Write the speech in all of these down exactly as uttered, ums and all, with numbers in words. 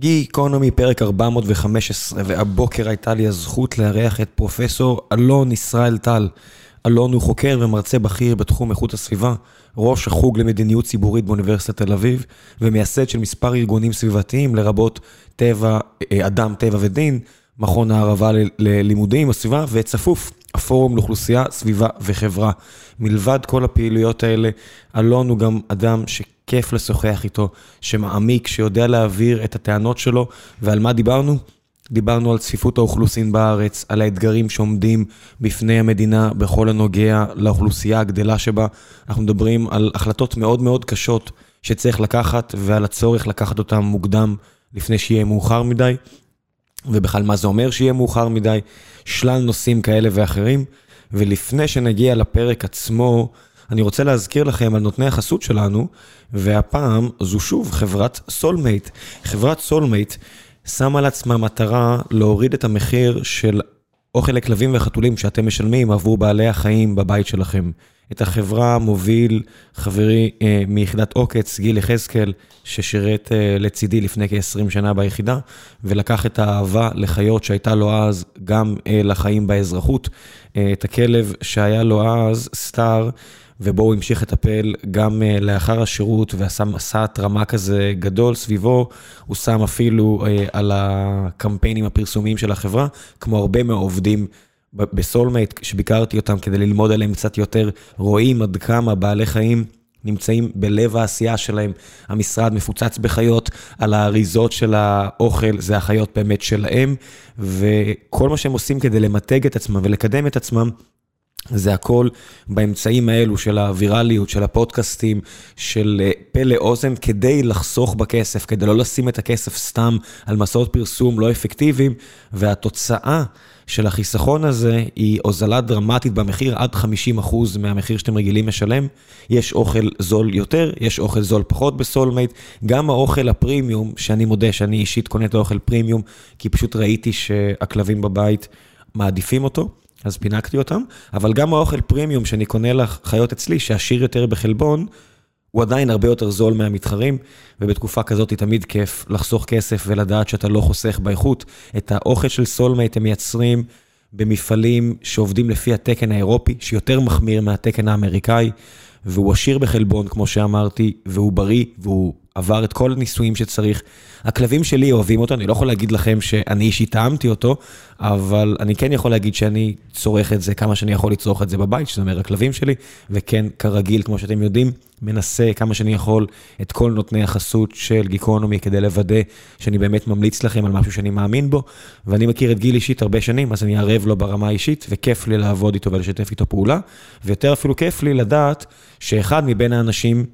גיקונומי פרק ארבע מאות וחמש עשרה, והבוקר הייתה לי הזכות לארח את פרופסור אלון ישראל טל. אלון הוא חוקר ומרצה בכיר בתחום איכות הסביבה, ראש החוג למדיניות ציבורית באוניברסיטת תל אביב, ומייסד של מספר ארגונים סביבתיים, לרבות טבע, אדם טבע ודין, מכון הערבה ללימודים הסביבה וצפוף, הפורום לאוכלוסייה, סביבה וחברה. מלבד כל הפעילויות האלה, אלון הוא גם אדם שכיף לשוחח איתו, שמעמיק, שיודע להעביר את הטענות שלו. ועל מה דיברנו? דיברנו על צפיפות האוכלוסין בארץ, על האתגרים שעומדים בפני המדינה בכל הנוגע לאוכלוסייה הגדלה שבה. אנחנו מדברים על החלטות מאוד מאוד קשות שצריך לקחת, ועל הצורך לקחת אותן מוקדם לפני שיהיה מאוחר מדי. ובכלל מה זה אומר שיהיה מאוחר מדי, שלל נושאים כאלה ואחרים. ולפני שנגיע לפרק עצמו, אני רוצה להזכיר לכם על נותני החסות שלנו, והפעם זו שוב חברת סולמייט. חברת סולמייט שמה על עצמה מטרה להוריד את המחיר של אוכל לכלבים וחתולים שאתם משלמים עבור בעלי החיים בבית שלכם. את החברה מוביל חברי אה, מיחידת עוקץ, גיל יחזקאל, ששירת אה, לצידי לפני כ-עשרים שנה ביחידה, ולקח את האהבה לחיות שהייתה לו אז גם אה, לחיים באזרחות, אה, את הכלב שהיה לו אז סטאר, ובו הוא המשיך לטפל גם אה, לאחר השירות, ועשה תרמה כזה גדול סביבו. הוא שם אפילו אה, על הקמפיינים הפרסומיים של החברה, כמו הרבה מהעובדים בסולמייט, שביקרתי אותם כדי ללמוד עליהם קצת יותר, רואים עד כמה בעלי חיים נמצאים בלב העשייה שלהם. המשרד מפוצץ בחיות, על האריזות של האוכל, זה החיות באמת שלהם, וכל מה שהם עושים כדי למתג את עצמם ולקדם את עצמם, זה הכל באמצעים האלו של הווירליות, של הפודקאסטים, של פה לאוזן, כדי לחסוך בכסף, כדי לא לשים את הכסף סתם על מסעות פרסום לא אפקטיביים, והתוצאה של החיסכון הזה היא הוזלה דרמטית במחיר, עד חמישים אחוז מהמחיר שאתם רגילים משלם. יש אוכל זול יותר, יש אוכל זול פחות בסולמייט, גם האוכל הפרימיום, שאני מודה שאני אישית קונה את האוכל פרימיום, כי פשוט ראיתי שהכלבים בבית מעדיפים אותו, אז פינקתי אותם, אבל גם האוכל פרימיום שאני קונה לחיות אצלי, שעשיר יותר בחלבון, הוא עדיין הרבה יותר זול מהמתחרים, ובתקופה כזאת היא תמיד כיף לחסוך כסף ולדעת שאתה לא חוסך באיכות. את האוכל של סולמייט הם מייצרים במפעלים שעובדים לפי התקן האירופי, שיותר מחמיר מהתקן האמריקאי, והוא עשיר בחלבון, כמו שאמרתי, והוא בריא, והוא עבר את כל הניסויים שצריך. הכלבים שלי אוהבים אותו, אני לא יכול להגיד לכם שאני אישית טעמתי אותו, אבל אני כן יכול להגיד שאני צורך את זה כמה שאני יכול לצורך את זה בבית, שזה אומר הכלבים שלי, וכן, כרגיל, כמו שאתם יודעים, מנסה כמה שאני יכול את כל נותני החסות של גיקונומי, כדי לוודא שאני באמת ממליץ לכם על משהו שאני מאמין בו, ואני מכיר את גיל אישית הרבה שנים, אז אני ערב לו ברמה האישית, וכיף לי לעבוד איתו ולשתף איתו פעולה, ויותר אפילו כיף לי לדעת שאחד מבין האנשים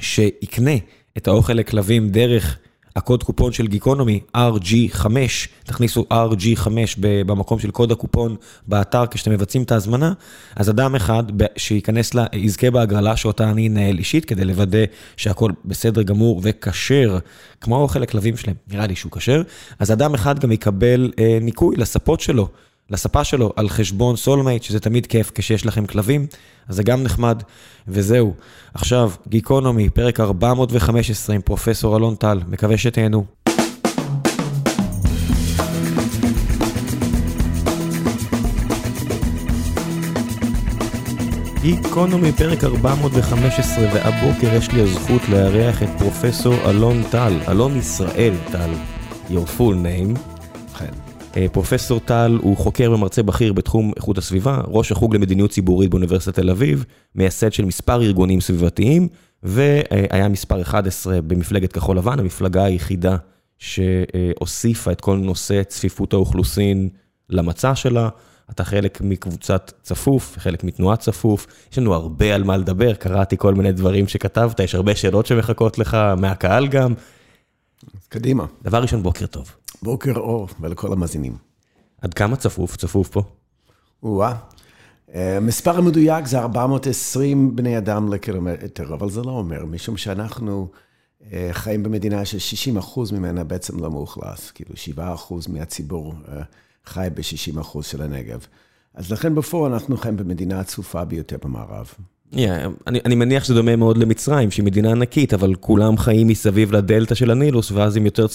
שיקנה את האוכל לכלבים דרך הקוד קופון של גיקונומי, אר ג'י חמש, תכניסו אר ג'י חמש במקום של קוד הקופון באתר כשאתם מבצעים את ההזמנה, אז אדם אחד שיכנס לה, יזכה בהגרלה שאותה אני נהל אישית, כדי לוודא שהכל בסדר גמור וקשר, כמו האוכל לכלבים שלהם, נראה לי שהוא קשר, אז אדם אחד גם יקבל אה, ניקוי לספות שלו, לספה שלו, על חשבון סולמייט, שזה תמיד כיף כשיש לכם כלבים, אז זה גם נחמד, וזהו. עכשיו, גיקונומי, פרק ארבע מאות וחמש עשרה, עם פרופסור אלון טל, מקווה שתהנו. גיקונומי, פרק ארבע מאות וחמש עשרה, והבוקר יש לי הזכות להארח את פרופסור אלון טל, אלון ישראל טל, your full name. כן. פרופסור טל הוא חוקר ומרצה בכיר בתחום איכות הסביבה, ראש החוג למדיניות ציבורית באוניברסיטת תל אביב, מייסד של מספר ארגונים סביבתיים, והיה מספר אחת עשרה במפלגת כחול לבן, המפלגה היחידה שהוסיפה את כל נושא צפיפות האוכלוסין למצע שלה. אתה חלק מקבוצת צפוף, חלק מתנועת צפוף, יש לנו הרבה על מה לדבר, קראתי כל מיני דברים שכתבת, יש הרבה שאלות שמחכות לך, מהקהל גם. קדימה. דבר ראשון, בוקר טוב. בוקר אור, ולכל המאזינים. עד כמה צפוף, צפוף פה? וואה. מספר המדויק זה ארבע מאות ועשרים בני אדם לקילומטר, אבל זה לא אומר, משום שאנחנו חיים במדינה ש-שישים אחוז ממנה בעצם לא מאוכלס, כאילו שבעה אחוז מהציבור חי ב-שישים אחוז של הנגב. אז לכן בפועל אנחנו חיים במדינה הצפופה ביותר במערב. אני מניח שזה דומה מאוד למצרים, שהיא מדינה ענקית, אבל כולם חיים מסביב לדלטה של הנילוס, ואז הם יותר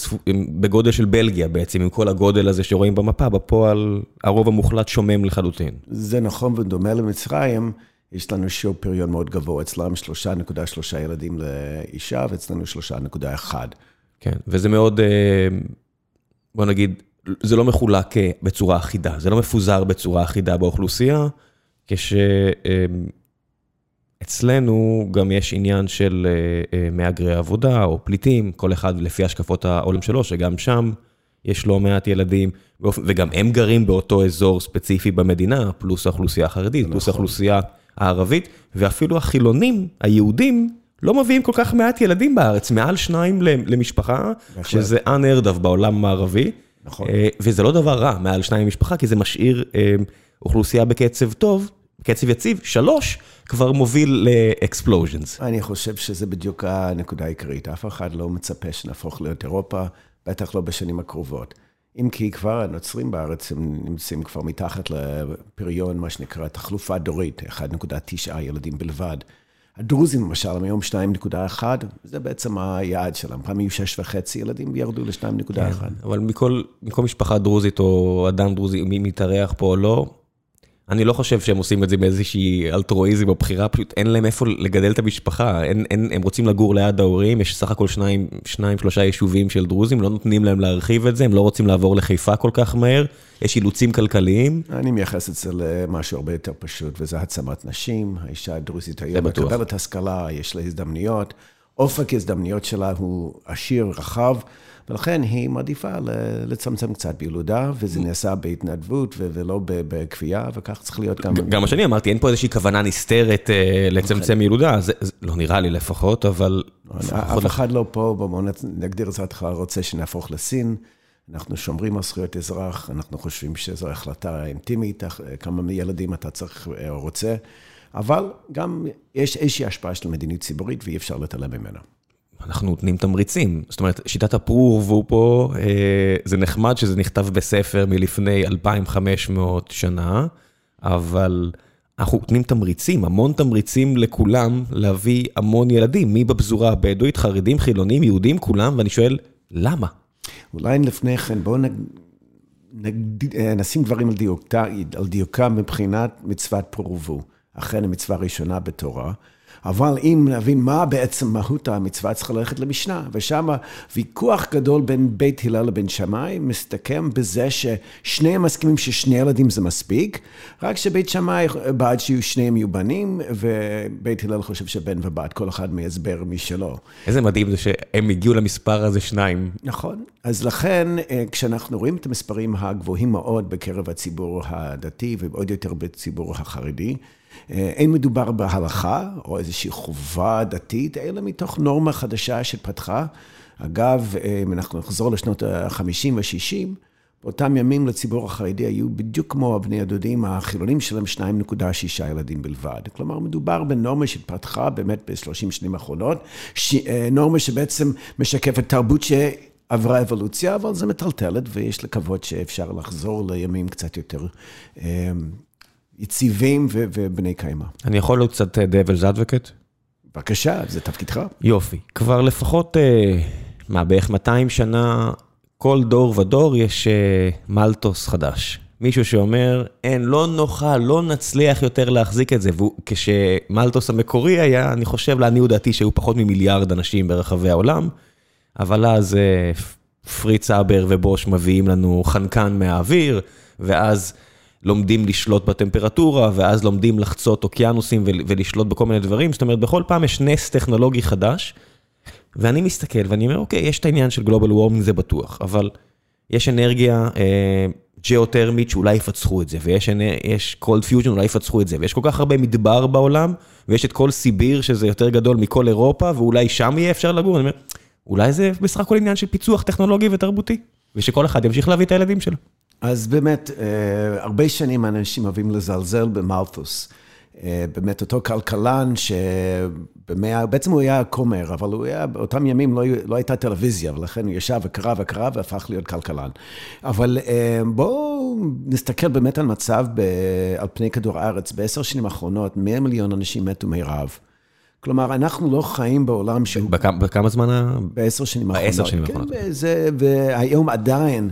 בגודל של בלגיה בעצם, עם כל הגודל הזה שרואים במפה, בפועל הרוב המוחלט שומם לחלוטין. זה נכון, ודומה למצרים, יש לנו שיעור פריון מאוד גבוה, אצלם שלוש נקודה שלוש ילדים לאישה, ואצלנו שלוש נקודה אחת. כן, וזה מאוד, בוא נגיד, זה לא מחולק בצורה אחידה, זה לא מפוזר בצורה אחידה באוכלוסייה, כש... אצלנו גם יש עניין של מאגרי עבודה או פליטים, כל אחד לפי השקפות העולם שלו, שגם שם יש לא מעט ילדים, וגם הם גרים באותו אזור ספציפי במדינה, פלוס האוכלוסייה החרדית, פלוס האוכלוסייה הערבית, ואפילו החילונים, היהודים, לא מביאים כל כך מעט ילדים בארץ, מעל שניים למשפחה, שזה unheard of בעולם הערבי, וזה לא דבר רע, מעל שניים למשפחה, כי זה משאיר אוכלוסייה בקצב טוב, קצב יציב, שלוש, כבר מוביל ל-explosions. אני חושב שזה בדיוק הנקודה העיקרית. אף אחד לא מצפה שנהפוך להיות אירופה, בטח לא בשנים הקרובות. אם כי כבר הנוצרים בארץ הם נמצאים כבר מתחת לפריון, מה שנקרא תחלופה דורית, אחד נקודה תשע ילדים בלבד. הדרוזים למשל, היום שתיים נקודה אחת, זה בעצם היעד שלהם. פעם היו שש נקודה חמש ילדים וירדו ל-שתיים נקודה אחת. אבל מכל, מכל משפחה דרוזית או אדם דרוזי, מי מתארח פה או לא, אני לא חושב שהם עושים את זה באיזושהי אלטרואיזם או בחירה, פשוט אין להם איפה לגדל את המשפחה, אין, אין, הם רוצים לגור ליד ההורים, יש סך הכל שניים, שניים, שלושה יישובים של דרוזים, לא נותנים להם להרחיב את זה, הם לא רוצים לעבור לחיפה כל כך מהר, יש אילוצים כלכליים. אני מייחס את זה למשהו הרבה יותר פשוט, וזה העצמת נשים, האישה הדרוזית היום מקבלת השכלה, יש לה הזדמנויות, אופק הזדמנויות שלה הוא עשיר רחב, ולכן היא מעדיפה לצמצם קצת בילודה, וזה נעשה בהתנדבות ולא בכפייה, וכך צריך להיות גם... גם מה שאני אמרתי, אין פה איזושהי כוונה נסתרת לצמצם בילודה, זה לא נראה לי לפחות, אבל... אף אחד לא פה, בואו נגדיר את זה התחלה, רוצה שנהפוך לסין, אנחנו שומרים על זכויות אזרח, אנחנו חושבים שזו החלטה אינטימית, כמה ילדים אתה צריך או רוצה, אבל גם יש איזושהי השפעה של מדיניות ציבורית, ואי אפשר להתעלם ממנה. אנחנו נותנים תמריצים, זאת אומרת, שיטת הפרו-ורבו פה, זה נחמד שזה נכתב בספר מלפני אלפיים וחמש מאות שנה, אבל אנחנו נותנים תמריצים, המון תמריצים לכולם, להביא המון ילדים, מי בפזורה הבדואית, חרדים, חילונים, יהודים, כולם, ואני שואל, למה? אולי לפני כן, בואו נשים דברים על דיוקה מבחינת מצוות פרו-ורבו, אכן המצווה הראשונה בתורה, אבל אם נבין מה בעצם מהות המצווה, צריך ללכת למשנה, ושם ויכוח גדול בין בית הלל לבין שמאי, מסתכם בזה ששניהם מסכימים ששני ילדים זה מספיק, רק שבית שמאי בעד שיהיו שניהם יהיו בנים, ובית הלל חושב שבן ובת, כל אחד מייסבר משלו. איזה מדהים זה שהם הגיעו למספר הזה שניים. נכון, אז לכן כשאנחנו רואים את המספרים הגבוהים מאוד בקרב הציבור הדתי, ועוד יותר בציבור החרדי, אין מדובר בהלכה או איזושהי חובה דתית, אלא מתוך נורמה חדשה שפתחה. אגב, אם אנחנו נחזור לשנות ה-חמישים וה-שישים, באותם ימים לציבור החרדי היו בדיוק כמו הבני הדודים, החילונים שלהם שתיים נקודה שש ילדים בלבד. כלומר, מדובר בנורמה שפתחה באמת ב-שלושים שנים האחרונות, ש... נורמה שבעצם משקפת תרבות שעברה אבולוציה, אבל זה מטלטלת, ויש לקוות שאפשר לחזור לימים קצת יותר... יציבים ובני קיימה. אני יכול להיות קצת דבל'ס אדווקט? בבקשה, זה תפקידך. יופי. כבר לפחות, מה, בערך מאתיים שנה, כל דור ודור יש מלטוס חדש. מישהו שאומר, אין, לא נוחה, לא נצליח יותר להחזיק את זה. וכשמלטוס המקורי היה, אני חושב לעניות דעתי שהיו פחות ממיליארד אנשים ברחבי העולם, אבל אז פריץ אבר ובוש מביאים לנו חנקן מהאוויר, ואז... לומדים לשלוט בטמפרטורה, ואז לומדים לחצות אוקיינוסים ולשלוט בכל מיני דברים. זאת אומרת, בכל פעם יש נס טכנולוגי חדש, ואני מסתכל ואני אומר, אוקיי, יש את העניין של גלובל וורמינג, זה בטוח, אבל יש אנרגיה אה, ג'יאותרמית שאולי יפצחו את זה, ויש יש cold fusion, אולי יפצחו את זה, ויש כל כך הרבה מדבר בעולם, ויש את כל סיביר שזה יותר גדול מכל אירופה, ואולי שם יהיה אפשר לגור. אני אומר, אולי זה בסך הכל עניין של פיצוח טכנולוגי ותרבותי, ושכל אחד ימשיך להביא את הילדים שלו. אז באמת, הרבה שנים אנשים אוהבים לזלזל במלטוס. באמת אותו כלכלן שבמאה, בעצם הוא היה כומר, אבל הוא היה, באותם ימים לא, לא הייתה טלוויזיה, ולכן הוא ישב וקרא וקרא והפך להיות כלכלן. אבל בואו נסתכל באמת על מצב ב, על פני כדור הארץ, בעשר שנים האחרונות, מאה מיליון אנשים מתו מרעב. כלומר, אנחנו לא חיים בעולם שהוא... בכמה זמן? בעשר שנים האחרונות. בעשר שנים האחרונות. והיום עדיין,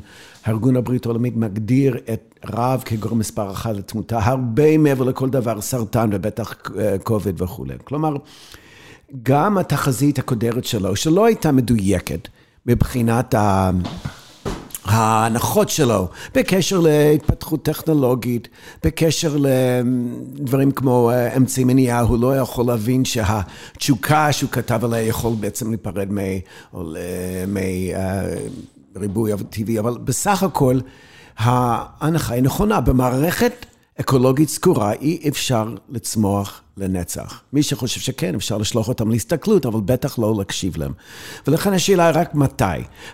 ארגון הברית העולמית מגדיר את רעב כגורם מספר אחד לתמותה, הרבה מעבר לכל דבר, סרטן ובטח קוביד וכו'. כלומר, גם התחזית הקודרת שלו, שלא הייתה מדויקת מבחינת ה... ההנחות שלו, בקשר להתפתחות טכנולוגית, בקשר לדברים כמו אמצעי מניעה, הוא לא יכול להבין שהתשוקה שהוא כתב עליה יכול בעצם להיפרד מריבוי טבעי, אבל בסך הכל ההנחה היא נכונה, במערכת אקולוגית סגורה אי אפשר לצמוח לנצח. מי שחושב שכן, אפשר לשלוח אותם להסתכלות, אבל בטח לא להקשיב להם. ולכן השאלה היא רק מתי.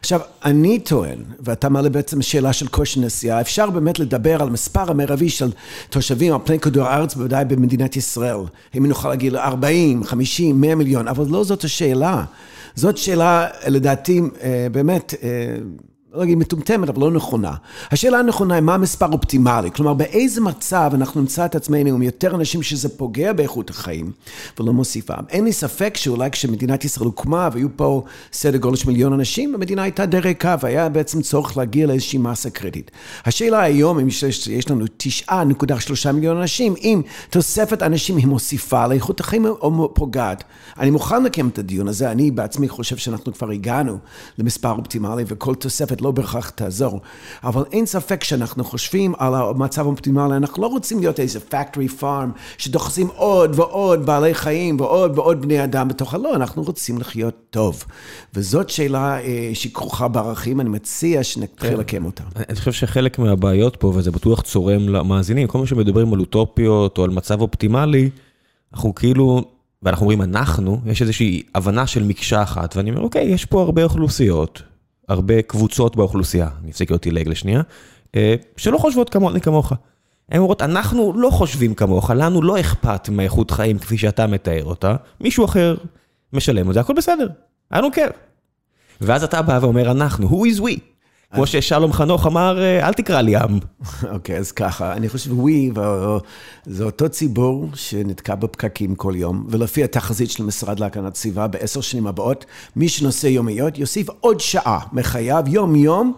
עכשיו, אני טוען, ואתה מעלה בעצם שאלה של כושר נשיאה, אפשר באמת לדבר על מספר המרבי של תושבים על פני כדור הארץ, בוודאי במדינת ישראל. אם נוכל להגיד ארבעים, חמישים, מאה מיליון, אבל לא זאת השאלה. זאת שאלה, לדעתי, באמת... לא אגיד מטומטמת, אבל לא נכונה. השאלה הנכונה היא מה המספר אופטימלי, כלומר באיזה מצב אנחנו נמצא את עצמנו עם יותר אנשים שזה פוגע באיכות החיים ולא מוסיפה. אין לי ספק שאולי כשמדינת ישראל הוקמה והיו פה סדר גודל של מיליון אנשים, המדינה הייתה די ריקה והיה בעצם צורך להגיע לאיזושהי מסה קריטית. השאלה היום אם יש לנו תשע נקודה שלוש מיליון אנשים, אם תוספת אנשים היא מוסיפה לאיכות החיים או פוגעת. אני מוכן לקיים את הדיון הזה, אני בעצמי חושב שאנחנו כבר הגענו למספר אופטימלי וכל תוספת לא בהכרח תעזור, אבל אין ספק שאנחנו חושבים על המצב האופטימלי, אנחנו לא רוצים להיות איזה factory farm שדוחסים עוד ועוד בעלי חיים ועוד ועוד בני אדם בתוך הלא, אנחנו רוצים לחיות טוב, וזאת שאלה שכרוכה בערכים, אני מציע שנתחיל לקיים אותה. אני חושב שחלק מהבעיות פה, וזה בטוח צורם למאזינים, כל מה שמדברים על אוטופיות או על מצב אופטימלי, אנחנו כאילו, ואנחנו אומרים אנחנו, יש איזושהי הבנה של מקשה אחת, ואני אומר, אוקיי, יש פה הרבה אוכלוסיות, הרבה קבוצות באוכלוסייה, אני אפסיק אותי להג לשנייה, שלא חושבות כמוני כמוך. הן אומרות, אנחנו לא חושבים כמוך, לנו לא אכפת מהאיכות חיים כפי שאתה מתאר אותה, מישהו אחר משלם את זה, הכל בסדר, I don't care. ואז אתה בא ואומר, אנחנו, who is we? כמו ששלום חנוך אמר, אל תקרא לי עם. אוקיי, אז ככה, אני חושב, we, זה אותו ציבור שנתקע בפקקים כל יום, ולפי התחזית של משרד להגנת הסביבה, בעשר שנים הבאות, מי שנושא יומיות, יוסיף עוד שעה, מחייב יום-יום,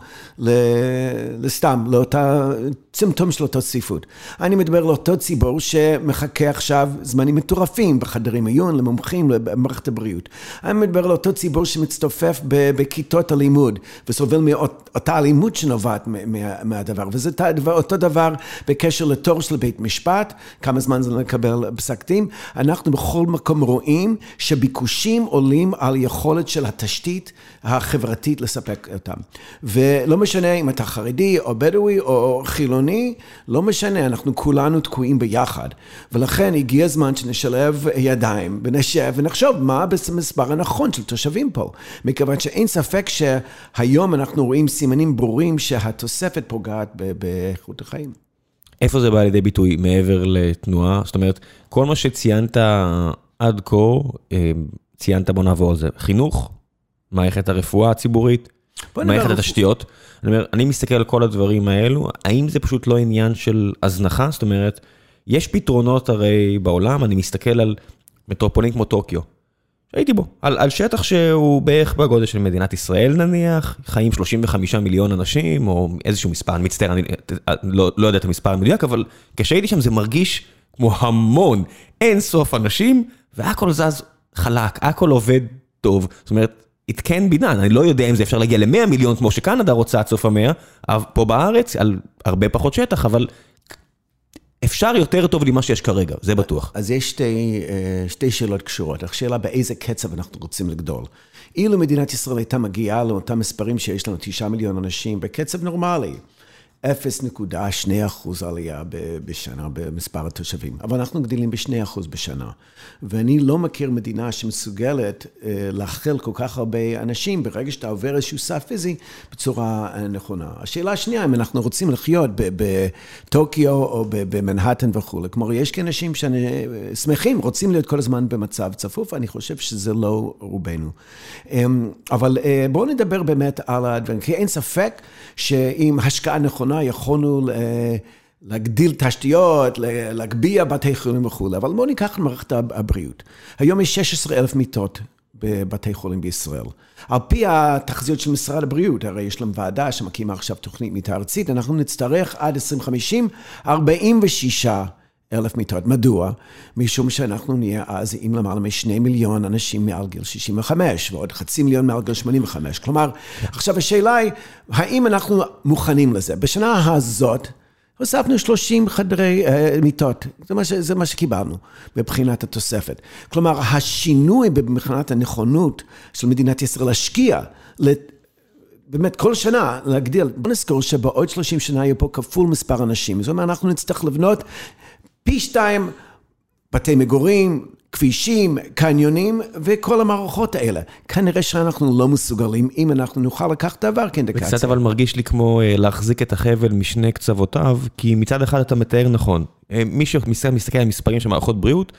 לסתם, לאותה סימפטום של אותו צפיפות. אני מדבר לאותו ציבור שמחכה עכשיו זמנים מטורפים, בחדרים עיון, למומחים, למערכת הבריאות. אני מדבר לאותו ציבור שמצטופף בכיתות הלימוד, וסובל מאות... אותה אלימות שנובעת מהדבר, וזה אותו דבר בקשר לתור של בית משפט, כמה זמן זה נקבל פסק דין, אנחנו בכל מקום רואים שביקושים עולים על יכולת של התשתית החברתית לספק אותם. ולא משנה אם אתה חרדי או בדואי או חילוני, לא משנה, אנחנו כולנו תקועים ביחד, ולכן הגיע הזמן שנשלב ידיים, ונשב ונחשוב מה המספר הנכון של תושבים פה, מכיוון שאין ספק שהיום אנחנו רואים סימנים ברורים שהתוספת פוגעת באיכות החיים. איפה זה בא לידי ביטוי מעבר לתנועה? זאת אומרת, כל מה שציינת עד כה, ציינת בוא נעבור על זה. חינוך, מערכת הרפואה הציבורית, מערכת התשתיות. אני אומר, אני מסתכל על כל הדברים האלו, האם זה פשוט לא עניין של הזנחה? זאת אומרת, יש פתרונות הרי בעולם, אני מסתכל על מטרופולין כמו טוקיו. הייתי בו, על, על שטח שהוא בערך בגודל של מדינת ישראל נניח, חיים שלושים וחמישה מיליון אנשים, או איזשהו מספר, אני מצטער, אני לא, לא יודע את המספר המדויק, אבל כשהייתי שם זה מרגיש כמו המון, אין סוף אנשים, והכל זז חלק, הכל עובד טוב, זאת אומרת, it can be done, אני לא יודע אם זה אפשר להגיע ל-מאה מיליון, כמו שקנדה רוצה עד סוף המאה, פה בארץ, על הרבה פחות שטח, אבל... אפשר יותר טוב למה שיש כרגע, זה בטוח. אז יש שתי, שתי שאלות קשורות. השאלה באיזה קצב אנחנו רוצים לגדול. אילו מדינת ישראל הייתה מגיעה לאותם מספרים שיש לנו תשעה מיליון אנשים בקצב נורמלי, אפס נקודה שני אחוז עלייה בשנה במספר התושבים. אבל אנחנו גדלים ב-שני אחוז בשנה. ואני לא מכיר מדינה שמסוגלת להכיל כל כך הרבה אנשים ברגע שאתה עובר איזשהו סף פיזי בצורה נכונה. השאלה השנייה, אם אנחנו רוצים לחיות בטוקיו או במנהטן וכו'. כלומר, יש כאנשים ששמחים, רוצים להיות כל הזמן במצב צפוף, אני חושב שזה לא רובנו. אבל בואו נדבר באמת על הדברים, כי אין ספק שעם השקעה נכונה, יכולנו להגדיל תשתיות, להגביה בתי חולים וכו'. אבל בואו ניקח למערכת הבריאות. היום יש שש עשרה אלף מיטות בבתי חולים בישראל. על פי התחזיות של משרד הבריאות, הרי יש להם ועדה שמקימה עכשיו תוכנית מיטה ארצית, אנחנו נצטרך עד עשרים חמישים ארבעים ושישה אלף מיטות. מדוע? משום שאנחנו נהיה אז עם למעלה משני מיליון אנשים מעל גיל שישים וחמש, ועוד חצי מיליון מעל גיל שמונים וחמש. כלומר, עכשיו השאלה היא, האם אנחנו מוכנים לזה? בשנה הזאת, הוספנו שלושים חדרי uh, מיטות. זה מה, ש, זה מה שקיבלנו מבחינת התוספת. כלומר, השינוי במבחינת הנכונות של מדינת ישראל להשקיע לתת, באמת, כל שנה להגדיל. בוא נזכור שבעוד שלושים שנה יהיה פה כפול מספר אנשים. זאת אומרת, אנחנו נצטרך לבנות פי שתיים בתי מגורים, כבישים, קניונים, וכל המערכות האלה. כנראה שאנחנו לא מסוגלים, אם אנחנו נוכל לקחת דבר כאינדיקציה. וקצת אבל מרגיש לי כמו להחזיק את החבל משני קצוותיו, כי מצד אחד אתה מתאר נכון. מי שמסתכל על מספרים של מערכות בריאות,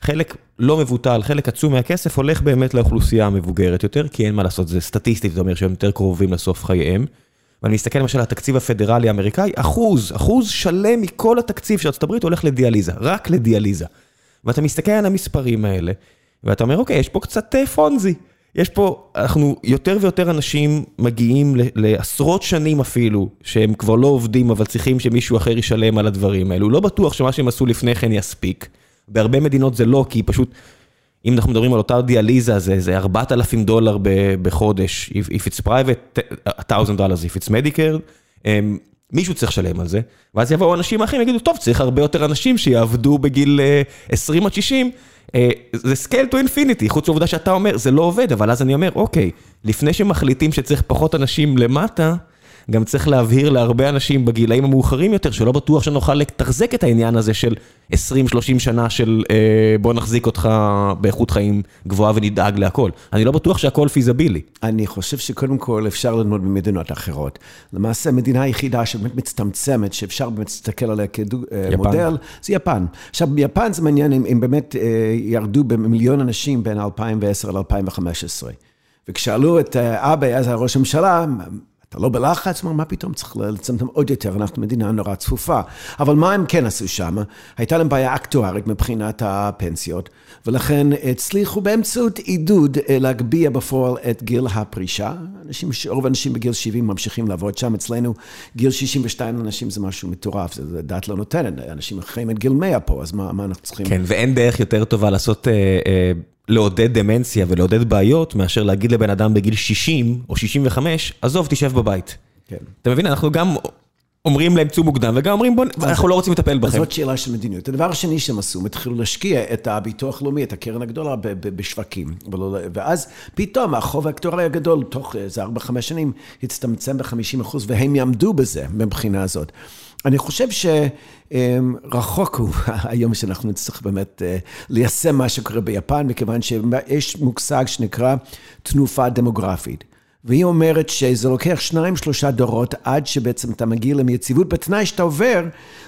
חלק לא מבוטל, חלק עצום מהכסף הולך באמת לאוכלוסייה המבוגרת יותר, כי אין מה לעשות, זה סטטיסטית, זאת אומרת שהם יותר קרובים לסוף חייהם. ואני מסתכל למשל על התקציב הפדרלי האמריקאי, אחוז, אחוז שלם מכל התקציב של ארצות הברית הולך לדיאליזה, רק לדיאליזה. ואתה מסתכל על המספרים האלה, ואתה אומר, אוקיי, יש פה קצת פונזי, יש פה, אנחנו יותר ויותר אנשים מגיעים לעשרות שנים אפילו, שהם כבר לא עובדים, אבל צריכים שמישהו אחר ישלם על הדברים האלו. לא בטוח שמה שהם עשו לפני כן יספיק. בהרבה מדינות זה לא, כי פשוט, אם אנחנו מדברים על אותה דיאליזה, הזה, זה ארבעת אלפים דולר בחודש, if it's private, one thousand dollars if it's Medicare, מישהו צריך לשלם על זה, ואז יבואו אנשים אחרים, יגידו, טוב, צריך הרבה יותר אנשים שיעבדו בגיל עשרים עד שישים, זה scale to infinity, חוץ לעובדה שאתה אומר, זה לא עובד, אבל אז אני אומר, אוקיי, לפני שמחליטים שצריך פחות אנשים למטה, גם צריך להבהיר להרבה אנשים בגילאים המאוחרים יותר, שלא בטוח שנוכל לתחזק את העניין הזה של עשרים שלושים שנה של בוא נחזיק אותך באיכות חיים גבוהה ונדאג להכל. אני לא בטוח שהכל פיזבילי. אני חושב שקודם כל אפשר ללמוד במדינות אחרות. למעשה, המדינה היחידה שבאמת מצטמצמת, שאפשר באמת להסתכל עליה כמודל, זה יפן. עכשיו, ביפן זה מעניין, הם באמת ירדו במיליון אנשים בין אלפיים ועשר ל-אלפיים וחמש עשרה. וכשאלו את אבא, אז הראש הממשלה, אתה לא בלחץ, מה פתאום צריך לצמצם עוד יותר, אנחנו מדינה נורא צפופה. אבל מה הם כן עשו שם? הייתה להם בעיה אקטוארית מבחינת הפנסיות, ולכן הצליחו באמצעות עידוד להגביה בפועל את גיל הפרישה. אנשים, רוב אנשים בגיל שבעים ממשיכים לעבוד שם, אצלנו גיל שישים ושתיים אנשים זה משהו מטורף, זה דעת לא נותנת, אנשים אחרים את גיל מאה פה, אז מה, מה אנחנו צריכים? כן, ואין דרך יותר טובה לעשות... אה, אה... לעודד דמנציה ולעודד בעיות, מאשר להגיד לבן אדם בגיל שישים או שישים וחמש, עזוב, תשב בבית. כן. אתה מבין? אנחנו גם אומרים להם צום מוקדם, וגם אומרים, בוא, אנחנו לא רוצים לטפל בכם. זאת שאלה של מדיניות. הדבר השני שהם עשו, הם התחילו להשקיע את הביטוח לאומי, את הקרן הגדולה בשווקים. ואז פתאום החוב האקטוארי הגדול, תוך איזה ארבע חמש שנים, הצטמצם ב-חמישים אחוז, והם יעמדו בזה מבחינה הזאת. אני חושב שרחוק הוא היום שאנחנו נצטרך באמת ליישם מה שקורה ביפן, מכיוון שיש מושג שנקרא תנופה דמוגרפית. והיא אומרת שזה לוקח שניים, שלושה דורות, עד שבעצם אתה מגיע ליציבות, בתנאי שאתה עובר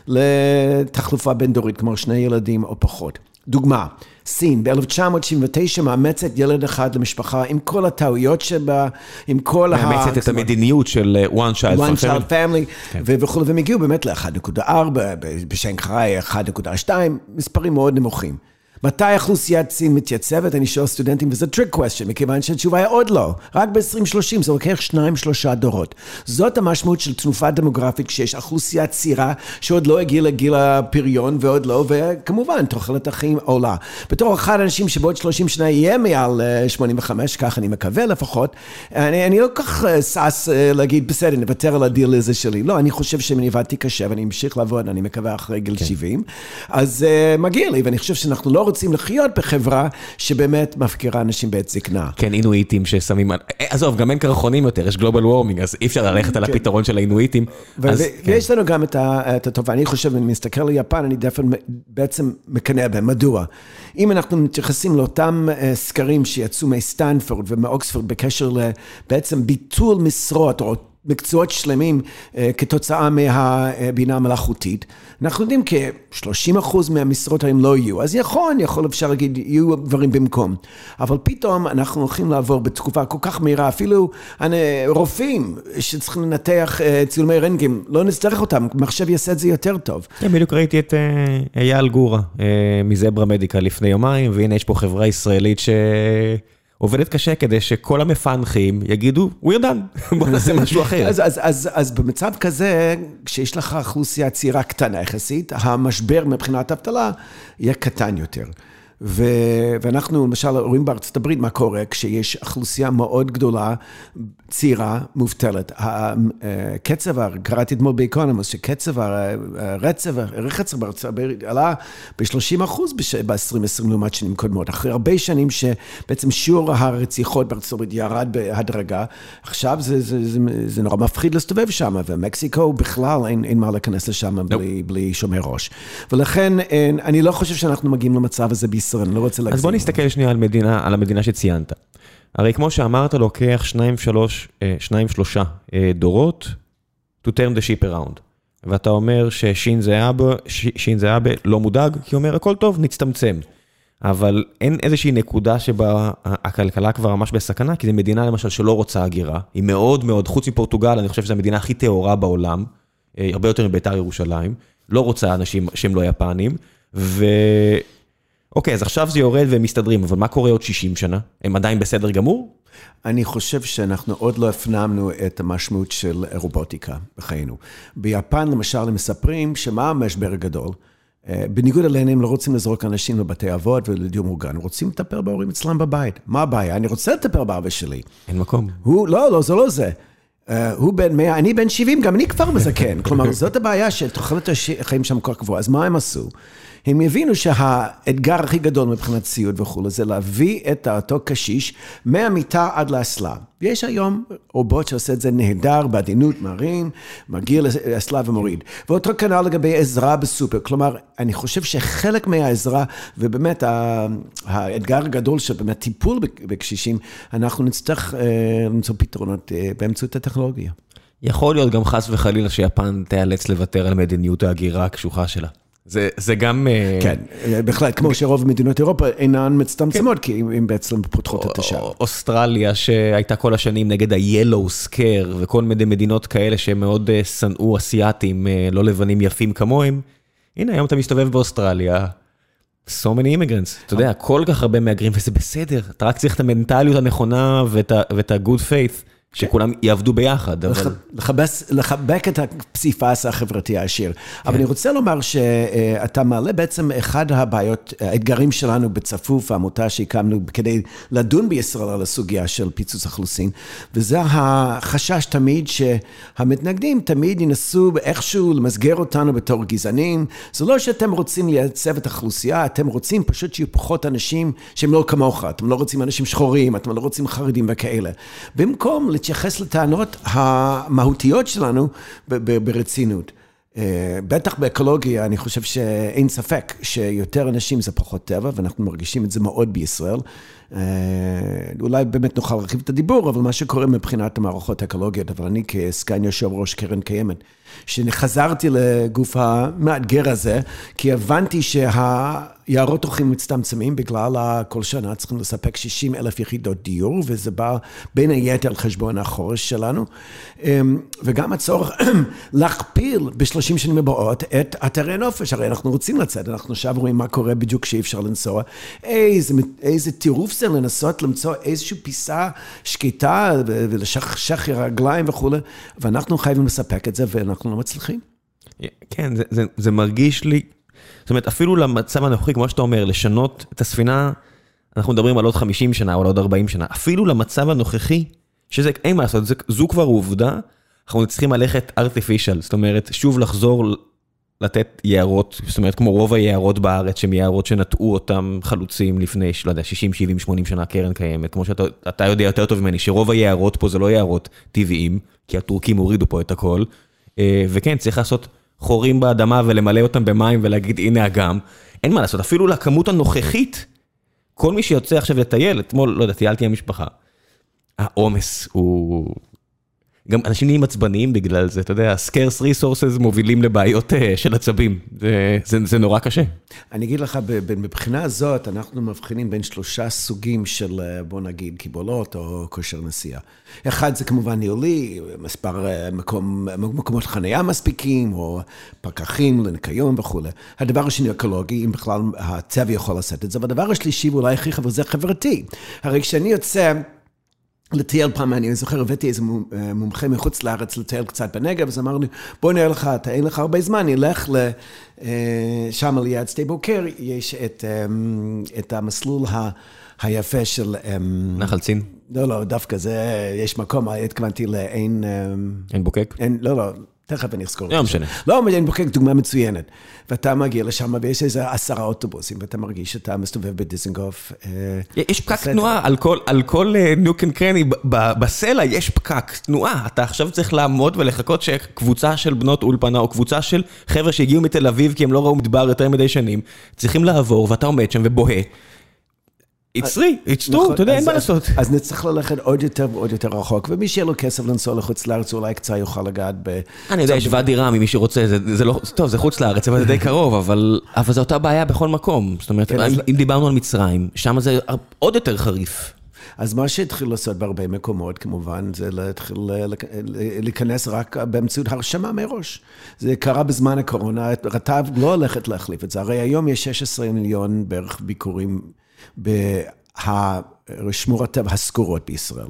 לתחלופה בין דורית, כמו שני ילדים או פחות. דוגמה, סין, ב-אלף תשע מאות שבעים ותשע מאמצת ילד אחד למשפחה, עם כל הטעויות שבה, עם כל ה... מאמצת את המדיניות של one child family, וכו', והם הגיעו באמת ל-אחת נקודה ארבע, בשנגחאי אחת נקודה שתיים, מספרים מאוד נמוכים. מתי אוכלוסיית סין מתייצבת? אני שואל סטודנטים, וזה טריק קוושן, מכיוון שהתשובה היא עוד לא. רק ב-עשרים שלושים, זה לוקח שניים, שלושה דורות. זאת המשמעות של תנופה דמוגרפית, כשיש אוכלוסייה צעירה, שעוד לא הגיעה לגיל הפריון, ועוד לא, וכמובן, תוחלת החיים עולה. בתור אחד האנשים שבעוד שלושים שנה יהיה מעל שמונים וחמש, כך אני מקווה לפחות, אני, אני לא כך סס להגיד, בסדר, נוותר על הדיאליזה שלי. לא, אני חושב שאני עבדתי קשה, ואני אמשיך לעבוד, אני מקווה אחרי גיל שבעים. אז, מגיע לי, ואני חושב שאנחנו לא רוצים לחיות בחברה שבאמת מפקירה אנשים בעת זקנה. כן, אינואיטים ששמים... עזוב, גם אין קרחונים יותר, יש גלובל וורמינג, אז אי אפשר ללכת על הפתרון של האינואיטים. ויש לנו גם את הטובה, אני חושב, אני מסתכל ליפן, אני בעצם מקנא בהם. מדוע? אם אנחנו מתייחסים לאותם סקרים שיצאו מסטנפורד ומאוקספורד בקשר לבעצם ביטול משרות או מקצועות שלמים כתוצאה מהבינה המלאכותית, אנחנו יודעים כ-שלושים אחוז מהמשרות האם לא יהיו, אז יכול, יכול אפשר להגיד, יהיו דברים במקום, אבל פתאום אנחנו הולכים לעבור בתקופה כל כך מהירה, אפילו רופאים שצריכים לנתח צילומי רנטגן, לא נצטרך אותם, מחשב יעשה את זה יותר טוב. בדיוק ראיתי את אייל גורה מזברה מדיקה לפני יומיים, והנה יש פה חברה ישראלית ש... עובדת קשה כדי שכל המפענחים יגידו, הוא ירדן, בוא נעשה משהו אחר. אז, אז, אז, אז במצב כזה, כשיש לך אוכלוסייה צעירה קטנה יחסית, המשבר מבחינת האבטלה יהיה קטן יותר. ו- ואנחנו למשל רואים בארצות הברית מה קורה, כשיש אוכלוסייה מאוד גדולה, צעירה, מובטלת. הקצב, קראתי אתמול באקונומיסט, שקצב הרצב, הרחצב בארצות הברית עלה ב-שלושים אחוז ב-עשרים עשרים לעומת שנים קודמות. אחרי הרבה שנים שבעצם שיעור הרציחות בארצות הברית ירד בהדרגה, עכשיו זה, זה, זה, זה נורא מפחיד להסתובב שם, ומקסיקו בכלל אין, אין מה להיכנס לשם no. בלי, בלי שומר ראש. ולכן אין, אני לא חושב שאנחנו מגיעים למצב הזה בישראל. לא רוצה להגזים. אז בוא נסתכל שנייה על מדינה, על המדינה שציינת. הרי כמו שאמרת, לוקח שניים, שלוש, שניים, שלושה דורות to turn the ship around. ואתה אומר ששינזאבה לא מודאג, כי אומר, הכל טוב, נצטמצם. אבל אין איזושהי נקודה שבה הכלכלה כבר ממש בסכנה, כי זו מדינה למשל שלא רוצה הגירה. היא מאוד מאוד, חוץ מפורטוגל, אני חושב שזו המדינה הכי טהורה בעולם, הרבה יותר מביתר ירושלים, לא רוצה אנשים שהם לא יפנים, ו... אוקיי, אז עכשיו זה יורד והם מסתדרים, אבל מה קורה עוד שישים שנה? הם עדיין בסדר גמור? אני חושב שאנחנו עוד לא הפנמנו את המשמעות של רובוטיקה בחיינו. ביפן למשל הם מספרים שמה המשבר הגדול? בניגוד אלינו הם לא רוצים לזרוק אנשים לבתי אבות ולדיור מוגן, הם רוצים לטפל בהורים אצלם בבית. מה הבעיה? אני רוצה לטפל באבא שלי. אין מקום. הוא, לא, לא, זה לא זה. הוא בן מאה, אני בן שבעים, גם אני כבר מזקן. כלומר, זאת הבעיה שתוחלת החיים שם כל כך גבוהה. אז מה הם עשו? הם הבינו שהאתגר הכי גדול מבחינת ציוד וכו', זה להביא את אותו קשיש מהמיטה עד לאסלה. ויש היום רובוט שעושה את זה נהדר, בעדינות, מרים, מגיע לאסלה ומוריד. ואותו כנ"ל לגבי עזרה בסופר. כלומר, אני חושב שחלק מהעזרה, ובאמת האתגר הגדול של באמת טיפול בקשישים, אנחנו נצטרך למצוא פתרונות באמצעות הטכנולוגיה. יכול להיות גם חס וחלילה שיפן תיאלץ לוותר על מדיניות ההגירה הקשוחה שלה. זה, זה גם... כן, בכלל, כמו שרוב מדינות אירופה אינן מצטמצמות, כי אם בעצם פותחות את השאר. אוסטרליה, שהייתה כל השנים נגד ה-Yellow Scare, וכל מיני מדינות כאלה שמאוד שנאו אסיאטים, לא לבנים יפים כמוהם. הנה, היום אתה מסתובב באוסטרליה. So many immigrants. אתה יודע, כל כך הרבה מהגרים, וזה בסדר. אתה רק צריך את המנטליות הנכונה ואת ה-good faith. שכולם יעבדו ביחד. אבל... לחבס, לחבק את הפסיפס החברתי העשיר. כן. אבל אני רוצה לומר שאתה מעלה בעצם אחד הבעיות, האתגרים שלנו בצפוף, העמותה שהקמנו כדי לדון בישראל על הסוגיה של פיצוץ אוכלוסין, וזה החשש תמיד שהמתנגדים תמיד ינסו איכשהו למסגר אותנו בתור גזענים. זה לא שאתם רוצים לייצב את האוכלוסייה, אתם רוצים פשוט שיהיו פחות אנשים שהם לא כמוך, אתם לא רוצים אנשים שחורים, אתם לא רוצים חרדים וכאלה. במקום להתייחס לטענות המהותיות שלנו ברצינות. בטח באקולוגיה, אני חושב שאין ספק שיותר אנשים זה פחות טבע, ואנחנו מרגישים את זה מאוד בישראל. אולי באמת נוכל להרחיב את הדיבור, אבל מה שקורה מבחינת המערכות האקולוגיות, אבל אני כסגן יושב ראש קרן קיימת, שחזרתי לגוף המאתגר הזה, כי הבנתי שהיערות הולכים מצטמצמים, בגלל כל שנה צריכים לספק שישים אלף יחידות דיור, וזה בא בין היתר על חשבון החורש שלנו, וגם הצורך להכפיל ב-שלושים שנים הבאות את אתרי נופש, הרי אנחנו רוצים לצאת, אנחנו עכשיו רואים מה קורה בדיוק שאי אפשר לנסוע, איזה, איזה טירוף זה לנסות למצוא איזושהי פיסה שקטה ולשחרר רגליים וכו', ואנחנו חייבים לספק את זה, ואנחנו לא מצליחים. כן, זה, זה, זה מרגיש לי, זאת אומרת, אפילו למצב הנוכחי, כמו שאתה אומר, לשנות את הספינה, אנחנו מדברים על עוד חמישים שנה, או על עוד ארבעים שנה, אפילו למצב הנוכחי, שזה אין מה לעשות, זו כבר עובדה, אנחנו צריכים ללכת artificial, זאת אומרת, שוב לחזור לתת יערות, זאת אומרת, כמו רוב היערות בארץ, שהם יערות שנטעו אותם חלוצים לפני, לא יודע, שישים, שבעים, שמונים שנה קרן קיימת, כמו שאתה אתה יודע יותר טוב ממני, שרוב היערות פה זה לא יערות טבעיים, כי הטורקים הורידו פה את הכל, וכן, צריך לעשות חורים באדמה ולמלא אותם במים ולהגיד, הנה אגם, אין מה לעשות, אפילו לכמות הנוכחית, כל מי שיוצא עכשיו לטייל, אתמול, לא יודע, טיילתי עם המשפחה, העומס הוא... גם אנשים נהיים עצבניים בגלל זה, אתה יודע, scarce resources מובילים לבעיות של עצבים, זה, זה, זה נורא קשה. אני אגיד לך, מבחינה הזאת, אנחנו מבחינים בין שלושה סוגים של, בוא נגיד, קיבולות או כושר נסיעה. אחד זה כמובן ניהולי, מספר מקום, מקומות חנייה מספיקים, או פקחים לניקיון וכו'. הדבר השני אקולוגי, אם בכלל הצבע יכול לעשות את זה, והדבר השלישי, ואולי הכי חבר, זה חברתי. הרי כשאני יוצא... לטייל פעם, אני זוכר, הבאתי איזה מומחה מחוץ לארץ לטייל קצת בנגב, אז אמרנו, בוא נראה לך, אתה אין לך הרבה זמן, נלך לשם על יד שתי בוקר, יש את, את המסלול ה... היפה של... נחל צין? לא, לא, דווקא זה, יש מקום, התכוונתי לאין... אין בוקק? אין, לא, לא. תכף אני אזכור. לא משנה. לא משנה, אני בוחק דוגמה מצוינת. ואתה מגיע לשם ויש איזה עשרה אוטובוסים, ואתה מרגיש שאתה מסתובב בדיזנגוף. יש פקק תנועה, על כל ניוק אנד קרני, בסלע יש פקק תנועה. אתה עכשיו צריך לעמוד ולחכות שקבוצה של בנות אולפנה, או קבוצה של חבר'ה שהגיעו מתל אביב, כי הם לא ראו מדבר יותר מדי שנים, צריכים לעבור, ואתה עומד שם ובוהה. יצרי, יצטור, אתה יודע, אין מה לעשות. אז נצטרך ללכת עוד יותר ועוד יותר רחוק, ומי שיהיה לו כסף לנסוע לחוץ לארץ, אולי קצה יוכל לגעת ב... אני יודע, יש ועד דירה ממי שרוצה, זה לא... טוב, זה חוץ לארץ, אבל זה די קרוב, אבל זו אותה בעיה בכל מקום. זאת אומרת, אם דיברנו על מצרים, שם זה עוד יותר חריף. אז מה שהתחיל לעשות בהרבה מקומות, כמובן, זה להתחיל להיכנס רק באמצעות הרשמה מראש. זה קרה בזמן הקורונה, רט"ב לא הולכת להחליף את זה. הרי היום יש שישה עשר מיליון בערך ביקורים בשמורת הטבע הסגורות בישראל.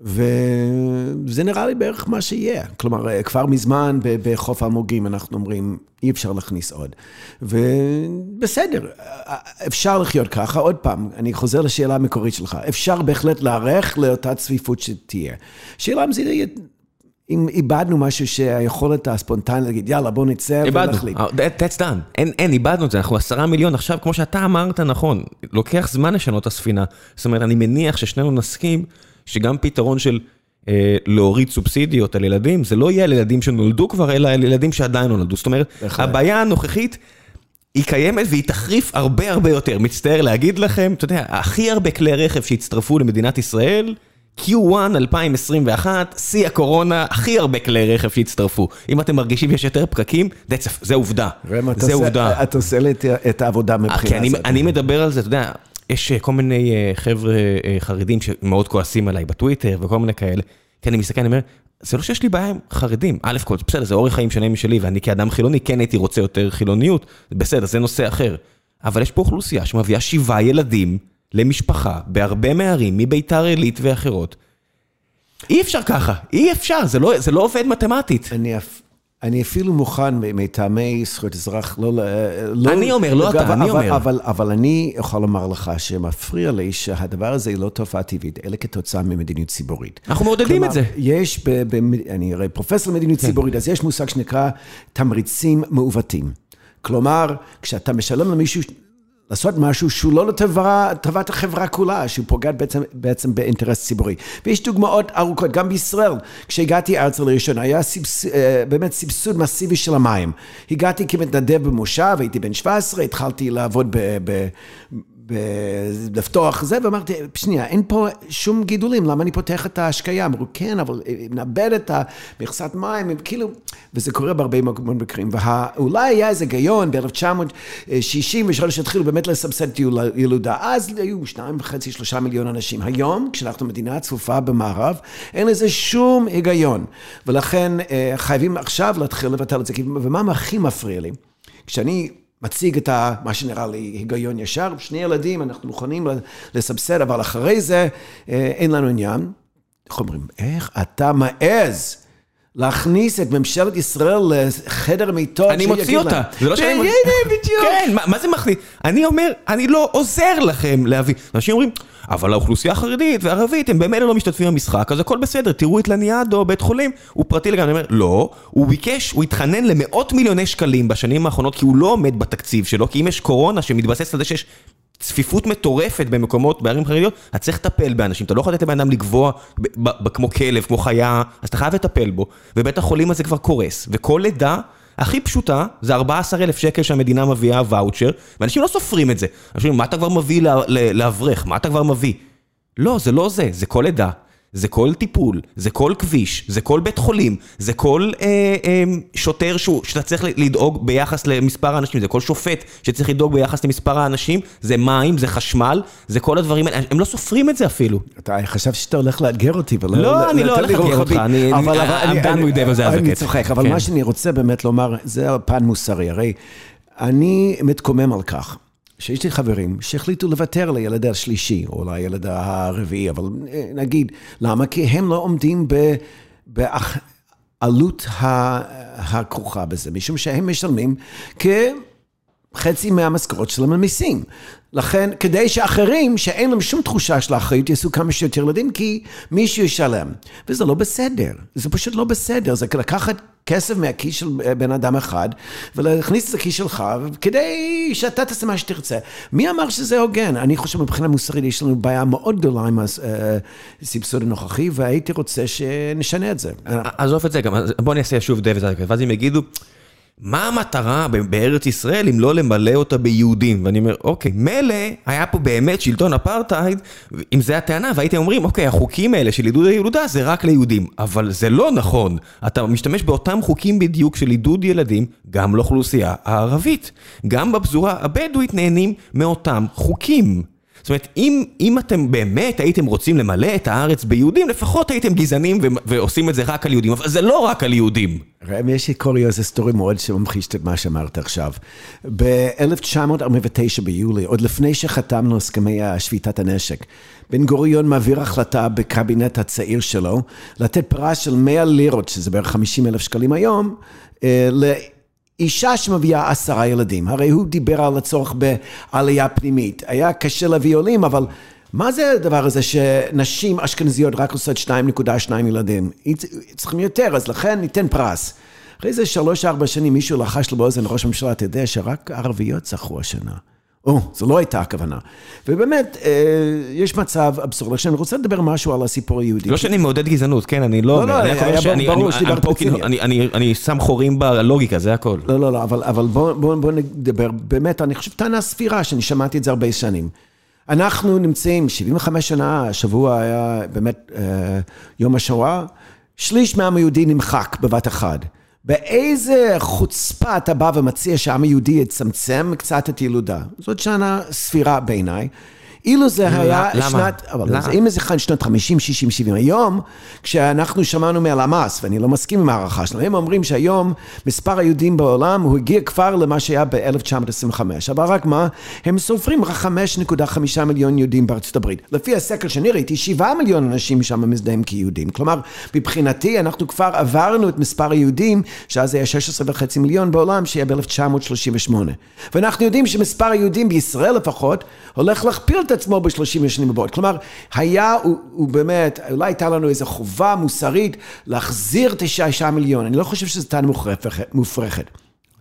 וזה נראה לי בערך מה שיהיה. כלומר, כבר מזמן בחוף המוגים אנחנו אומרים, אי אפשר להכניס עוד. ובסדר, אפשר לחיות ככה. עוד פעם, אני חוזר לשאלה המקורית שלך. אפשר בהחלט להערך לאותה צפיפות שתהיה. שאלה אם זה יהיה... אם איבדנו משהו שהיכולת הספונטנית להגיד, יאללה, בוא נצא ולהחליט. That's done. אין, אין, איבדנו את זה. אנחנו עשרה מיליון. עכשיו, כמו שאתה אמרת, נכון, לוקח זמן לשנות הספינה. זאת אומרת, אני מניח ששנינו נסכים שגם פתרון של אה, להוריד סובסידיות על ילדים, זה לא יהיה על ילדים שנולדו כבר, אלא על ילדים שעדיין נולדו. זאת אומרת, הבעיה הנוכחית היא קיימת והיא תחריף הרבה הרבה יותר. מצטער להגיד לכם, אתה יודע, הכי הרבה כלי רכב שהצטרפו למדינת ישראל... קיו וואן אלפיים עשרים ואחת, שיא הקורונה, הכי הרבה כלי רכב שהצטרפו. אם אתם מרגישים שיש יותר פקקים, זה עובדה. זה עובדה. את עושה את העבודה מבחינה הזאת. אני מדבר על זה, אתה יודע, יש כל מיני חבר'ה חרדים שמאוד כועסים עליי בטוויטר וכל מיני כאלה, כי אני מסתכל, אני אומר, זה לא שיש לי בעיה עם חרדים. א' כל, בסדר, זה אורח חיים שונה משלי, ואני כאדם חילוני, כן הייתי רוצה יותר חילוניות, בסדר, זה נושא אחר. אבל יש פה אוכלוסייה שמביאה שבעה ילדים למשפחה, בהרבה מערים, מביתר עילית ואחרות. אי אפשר ככה, אי אפשר, זה לא, זה לא עובד מתמטית. אני, אני אפילו מוכן מטעמי זכויות אזרח, לא... לא אני אומר, לא אתה, אני אומר. אבל, אבל אני יכול לומר לך שמפריע לי שהדבר הזה היא לא תופעה טבעית, אלא כתוצאה ממדיניות ציבורית. אנחנו מעודדים את זה. יש, ב, ב, אני הרי פרופסור למדיניות ציבורית, אז יש מושג שנקרא תמריצים מעוותים. כלומר, כשאתה משלם למישהו... לעשות משהו שהוא לא לטובת החברה כולה, שהוא פוגע בעצם, בעצם באינטרס ציבורי. ויש דוגמאות ארוכות, גם בישראל, כשהגעתי ארצה לראשון, היה סבס, באמת סבסוד מסיבי של המים. הגעתי כמתנדב במושב, הייתי בן שבע עשרה, התחלתי לעבוד ב... ב, ב לפתוח זה, ואמרתי, שנייה, אין פה שום גידולים, למה אני פותח את ההשקיה? אמרו, כן, אבל נאבד את המכסת מים, כאילו, וזה קורה בהרבה מקומות בקרים, ואולי היה איזה גיון ב-אלף תשע מאות שישים ושלוש שהתחילו באמת לסבסד ילודה, אז היו שניים וחצי עד שלושה מיליון אנשים. היום, כשאנחנו מדינה צפופה במערב, אין לזה שום היגיון, ולכן חייבים עכשיו להתחיל לבטל את זה, ומה הכי מפריע לי? כשאני... מציג את מה שנראה לי היגיון ישר, שני ילדים, אנחנו מוכנים לסבסד, אבל אחרי זה אין לנו עניין. איך אומרים, איך אתה מעז להכניס את ממשלת ישראל לחדר מיטות. אני מוציא אותה. זה לא שאני מוציא. בדיוק. כן, מה זה מכניס? אני אומר, אני לא עוזר לכם להביא. אנשים אומרים, אבל האוכלוסייה החרדית והערבית, הם באמת לא משתתפים במשחק, אז הכל בסדר, תראו את לניאדו, בית חולים, הוא פרטי לגמרי. אני אומר, לא, הוא ביקש, הוא התחנן למאות מיליוני שקלים בשנים האחרונות, כי הוא לא עומד בתקציב שלו, כי אם יש קורונה שמתבסס על זה שיש צפיפות מטורפת במקומות, בערים חרדיות, אתה צריך לטפל באנשים, אתה לא יכול לתת לבן אדם לגבוה ב- ב- ב- כמו כלב, כמו חיה, אז אתה חייב לטפל בו, ובית החולים הזה כבר קורס, וכל לידה הכי פשוטה, זה ארבעה עשר אלף שקל שהמדינה מביאה ואוצ'ר, ואנשים לא סופרים את זה, אנשים, מה אתה כבר מביא לה, לה, להברך, מה אתה כבר מביא? לא, זה לא זה, זה כל לידה, זה כל טיפול, זה כל כביש, זה כל בית חולים, זה כל אה, אה, שוטר שהוא, שאתה צריך לדאוג ביחס למספר האנשים, זה כל שופט שצריך לדאוג ביחס למספר האנשים, זה מים, זה חשמל, זה כל הדברים, הם לא סופרים את זה אפילו. אתה חשב שאתה הולך לאתגר אותי, ולא, לא, אני לא הולך לאתגר אותך, אני צוחק, אבל מה שאני רוצה באמת לומר, זה הפן מוסרי, הרי אני מתקומם על כך. שיש לי חברים שהחליטו לוותר לילד השלישי, או לילד הרביעי, אבל נגיד, למה? כי הם לא עומדים בעלות הכרוכה בזה, משום שהם משלמים כחצי מהמשכורות שלהם ממיסים. לכן, כדי שאחרים, שאין להם שום תחושה של האחריות, יעשו כמה שיותר ילדים, כי מישהו ישלם. וזה לא בסדר, זה פשוט לא בסדר, זה לקחת כסף מהכיס של בן אדם אחד, ולהכניס את הכיס שלך, כדי שאתה תעשה מה שתרצה. מי אמר שזה הוגן? אני חושב מבחינה מוסרית, יש לנו בעיה מאוד גדולה עם הסבסוד הנוכחי, והייתי רוצה שנשנה את זה. עזוב את זה גם, בוא נעשה שוב דבס, ואז אם יגידו, מה המטרה בארץ ישראל אם לא למלא אותה ביהודים? ואני אומר, אוקיי, מלא, היה פה באמת שלטון אפרטהייד, אם זה הטענה, והייתם אומרים, אוקיי, החוקים האלה של עידוד הילודה זה רק ליהודים, אבל זה לא נכון. אתה משתמש באותם חוקים בדיוק של עידוד ילדים, גם לאוכלוסייה הערבית. גם בפזורה הבדואית נהנים מאותם חוקים. זאת אומרת, אם, אם אתם באמת הייתם רוצים למלא את הארץ ביהודים, לפחות הייתם גזענים ו- ועושים את זה רק על יהודים, אבל זה לא רק על יהודים. רם, יש לי קוריוז היסטורי מאוד שממחיש את מה שאמרת עכשיו. ב-אלף תשע מאות ארבעים ותשע ביולי, עוד לפני שחתמנו הסכמי שביתת הנשק, בן גוריון מעביר החלטה בקבינט הצעיר שלו, לתת פרס של מאה לירות, שזה בערך חמישים אלף שקלים היום, לאירות. אישה שמביאה עשרה ילדים, הרי הוא דיבר על הצורך בעלייה פנימית, היה קשה להביא עולים, אבל מה זה הדבר הזה שנשים אשכנזיות רק עושות שתיים נקודה שתיים ילדים? צריכים יותר, אז לכן ניתן פרס. אחרי זה שלוש ארבע שנים מישהו לחש לו באוזן, ראש הממשלה, אתה יודע שרק ערביות זכו השנה. או, זו לא הייתה הכוונה. ובאמת, יש מצב אבסורד. עכשיו, אני רוצה לדבר משהו על הסיפור היהודי. לא שאני מעודד גזענות, כן, אני לא... לא, לא, אני שם חורים בלוגיקה, זה הכל. לא, לא, לא, אבל בואו נדבר. באמת, אני חושב, טענה ספירה, שאני שמעתי את זה הרבה שנים. אנחנו נמצאים שבעים וחמש שנה, השבוע היה באמת יום השואה, שליש מהעם היהודי נמחק בבת אחד. באיזה חוצפה אתה בא ומציע שהעם היהודי יצמצם קצת את ילודה? זאת שנה ספירה בעיניי. אילו זה היה שנת... אם זה חן שנות חמישים, שישים, שבעים, היום, כשאנחנו שמענו מהלמ"ס, ואני לא מסכים עם הערכה שלנו, הם אומרים שהיום מספר היהודים בעולם, הוא הגיע כבר למה שהיה ב-אלף תשע מאות עשרים וחמש. אבל רק מה? הם סופרים רק חמישה נקודה חמישה מיליון יהודים בארצות הברית. לפי הסקר שאני ראיתי, שבעה מיליון אנשים שם מזדהים כיהודים. כלומר, מבחינתי, אנחנו כבר עברנו את מספר היהודים, שאז היה שישה עשר וחצי מיליון בעולם, שהיה ב-אלף תשע מאות שלושים ושמונה. ואנחנו יודעים שמספר היהודים בישראל לפחות, הולך להכפיל את עצמו ב-שלושים שנים הבאות. כלומר, היה, הוא באמת, אולי הייתה לנו איזו חובה מוסרית להחזיר תשעה מיליון. אני לא חושב שזה טענה מופרכת.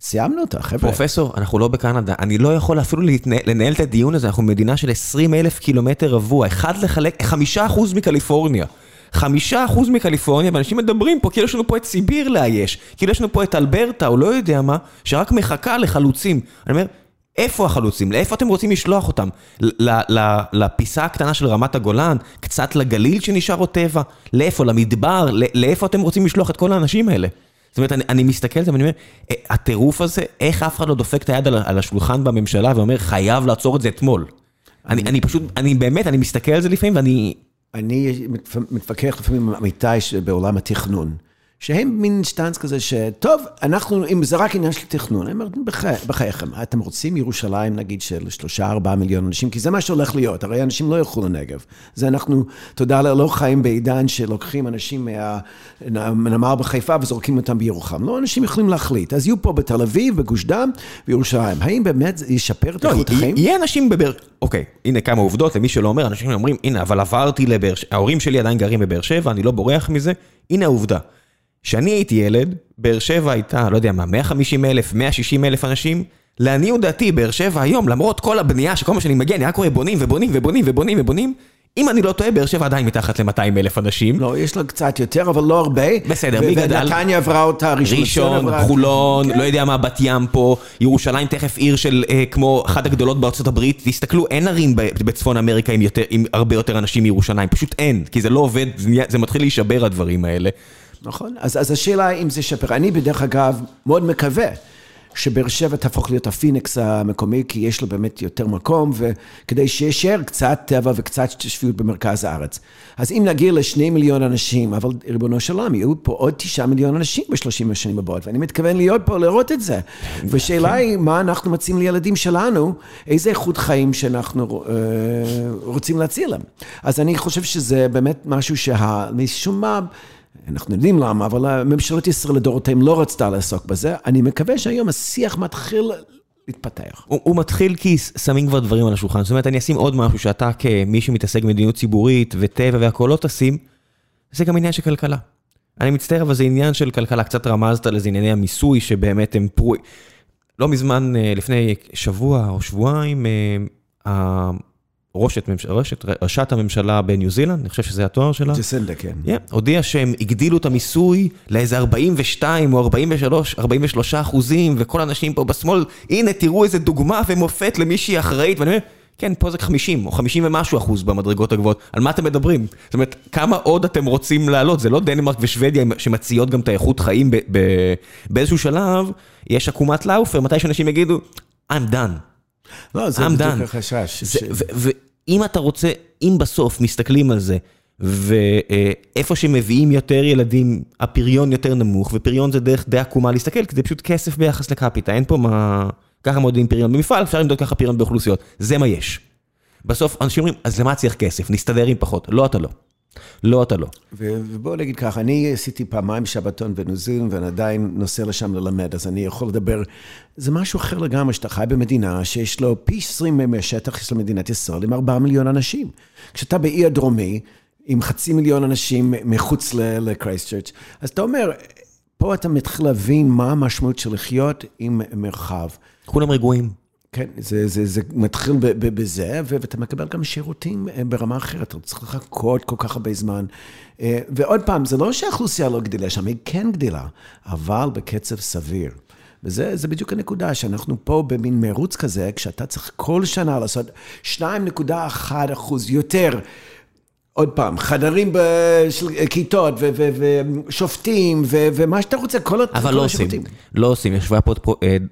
סיימנו אותה, חבר'ה. פרופסור, אנחנו לא בקנדה. אני לא יכול אפילו לנהל את הדיון הזה. אנחנו מדינה של עשרים אלף קילומטר רבוע. אחד לחלק, חמישה אחוז מקליפורניה. חמישה אחוז מקליפורניה, ואנשים מדברים פה, כאילו יש לנו פה את סיביר לאייש, כאילו יש לנו פה את אלברטה, או לא יודע מה, שרק מחכה לחלוצים. אני אומר, איפה החלוצים? לאיפה אתם רוצים לשלוח אותם? לפיסה הקטנה של רמת הגולן? קצת לגליל שנשאר עוד טבע? לאיפה? למדבר? לאיפה אתם רוצים לשלוח את כל האנשים האלה? זאת אומרת, אני, אני מסתכל על זה ואני אומר, הטירוף הזה, איך אף אחד לא דופק את היד על, על השולחן בממשלה ואומר, חייב לעצור את זה אתמול. אני, אני פשוט, אני באמת, אני מסתכל על זה לפעמים ואני... אני מתווכח לפעמים עם עמיתי בעולם התכנון. שהם מין שטנץ כזה שטוב, אנחנו, אם זה רק עניין של תכנון, הם אומרים, בחייכם, אתם רוצים ירושלים, נגיד, של שלושה, ארבעה מיליון אנשים, כי זה מה שהולך להיות, הרי אנשים לא ילכו לנגב. זה אנחנו, תודה ללא חיים בעידן שלוקחים אנשים מהנמר בחיפה וזורקים אותם בירוחם. לא, אנשים יכולים להחליט. אז יהיו פה בתל אביב, בגוש דן, בירושלים. האם באמת ישפר את איכות החיים? יהיה אנשים בבאר... אוקיי, הנה כמה עובדות, למי שלא אומר, אנשים אומרים, הנה, אבל עברתי לבאר... ההורים שלי עדיין גרים בבאר שבע, אני לא בורח מזה. הנה העובדה. כשאני הייתי ילד, באר שבע הייתה, לא יודע מה, מאה וחמישים אלף, מאה ושישים אלף אנשים, לעניות דעתי, באר שבע היום, למרות כל הבנייה, שכל מה שאני מגיע, אני רק רואה בונים ובונים ובונים ובונים ובונים, אם אני לא טועה, באר שבע עדיין מתחת ל-מאתיים אלף אנשים. לא, יש לה קצת יותר, אבל לא הרבה. בסדר, מי גדל? נתניה עברה אותה, ראשון, חולון, לא יודע מה, בת ים פה, ירושלים תכף עיר של, כמו אחת הגדולות בארצות הברית, תסתכלו, אין ערים בצפון אמריקה עם הרבה יותר אנשים מירושלים, פשוט אין, כי זה לא עובד, זה מתחיל להישבר הדברים האלה. נכון, אז, אז השאלה אם זה שפר, אני בדרך אגב מאוד מקווה שבאר שבע תהפוך להיות הפיניקס המקומי, כי יש לו באמת יותר מקום, וכדי שישאר קצת טבע וקצת שפיות במרכז הארץ. אז אם נגיע לשני מיליון אנשים, אבל ריבונו של עולם, יהיו פה עוד תשעה מיליון אנשים בשלושים השנים הבאות, ואני מתכוון להיות פה לראות את זה. ושאלה היא, מה אנחנו מציעים לילדים שלנו, איזה איכות חיים שאנחנו אה, רוצים להציע להם. אז אני חושב שזה באמת משהו שהמשום מה, אנחנו יודעים למה, אבל הממשלות ישראל לדורותיהם לא רצתה לעסוק בזה. אני מקווה שהיום השיח מתחיל להתפתח. הוא, הוא מתחיל כי שמים כבר דברים על השולחן. זאת אומרת, אני אשים עוד משהו שאתה כמי שמתעסק במדיניות ציבורית וטבע והכל לא תשים, זה גם עניין של כלכלה. אני מצטער, אבל זה עניין של כלכלה. קצת רמזת לזה ענייני המיסוי שבאמת הם פרוי. לא מזמן, לפני שבוע או שבועיים, ראשת, ראשת, ראשת הממשלה בניו זילנד, אני חושב שזה התואר שלה. ג'סינדה, כן. Yeah, הודיע שהם הגדילו את המיסוי לאיזה ארבעים ושתיים או ארבעים ושלוש, ארבעים ושלוש אחוזים, וכל האנשים פה בשמאל, הנה תראו איזה דוגמה ומופת למישהי אחראית, ואני אומר, כן, פה זה חמישים או חמישים ומשהו אחוז במדרגות הגבוהות, על מה אתם מדברים? זאת אומרת, כמה עוד אתם רוצים לעלות? זה לא דנמרק ושוודיה שמציעות גם את האיכות חיים ב- ב- באיזשהו שלב, יש עקומת לאופר, מתי שאנשים יגידו, I'm done. לא, זה בדיוק החשש. אם אתה רוצה, אם בסוף מסתכלים על זה, ואיפה שמביאים יותר ילדים, הפריון יותר נמוך, ופריון זה דרך די עקומה להסתכל, כי זה פשוט כסף ביחס לקפיטה, אין פה מה... ככה מודדים פריון במפעל, אפשר למדוד ככה פריון באוכלוסיות, זה מה יש. בסוף אנשים אומרים, אז למה צריך כסף? נסתדר עם פחות. לא, אתה לא. לא, אתה לא. ובואו נגיד ככה, אני עשיתי פעמיים שבתון בניו זילנד, ואני עדיין נוסע לשם ללמד, אז אני יכול לדבר, זה משהו אחר לגמרי, שאתה חי במדינה שיש לו פי עשרים מהשטח של מדינת ישראל, עם ארבעה מיליון אנשים. כשאתה באי הדרומי, עם חצי מיליון אנשים מחוץ לקרייסט-צ'רץ', אז אתה אומר, פה אתה מתחיל להבין מה המשמעות של לחיות עם מרחב. כולם רגועים. כן, זה, זה, זה מתחיל בזה, ואתה מקבל גם שירותים ברמה אחרת, אתה צריך לחכות כל כך הרבה זמן, ועוד פעם, זה לא שהאוכלוסייה לא גדילה שם, היא כן גדילה, אבל בקצב סביר, וזה זה בדיוק הנקודה, שאנחנו פה במין מרוץ כזה, כשאתה צריך כל שנה לעשות שתיים נקודה אחת אחוז יותר, עוד פעם, חדרים בכיתות ושופטים ומה שאתה רוצה, כל השירותים. אבל לא עושים, לא עושים. ישבה פה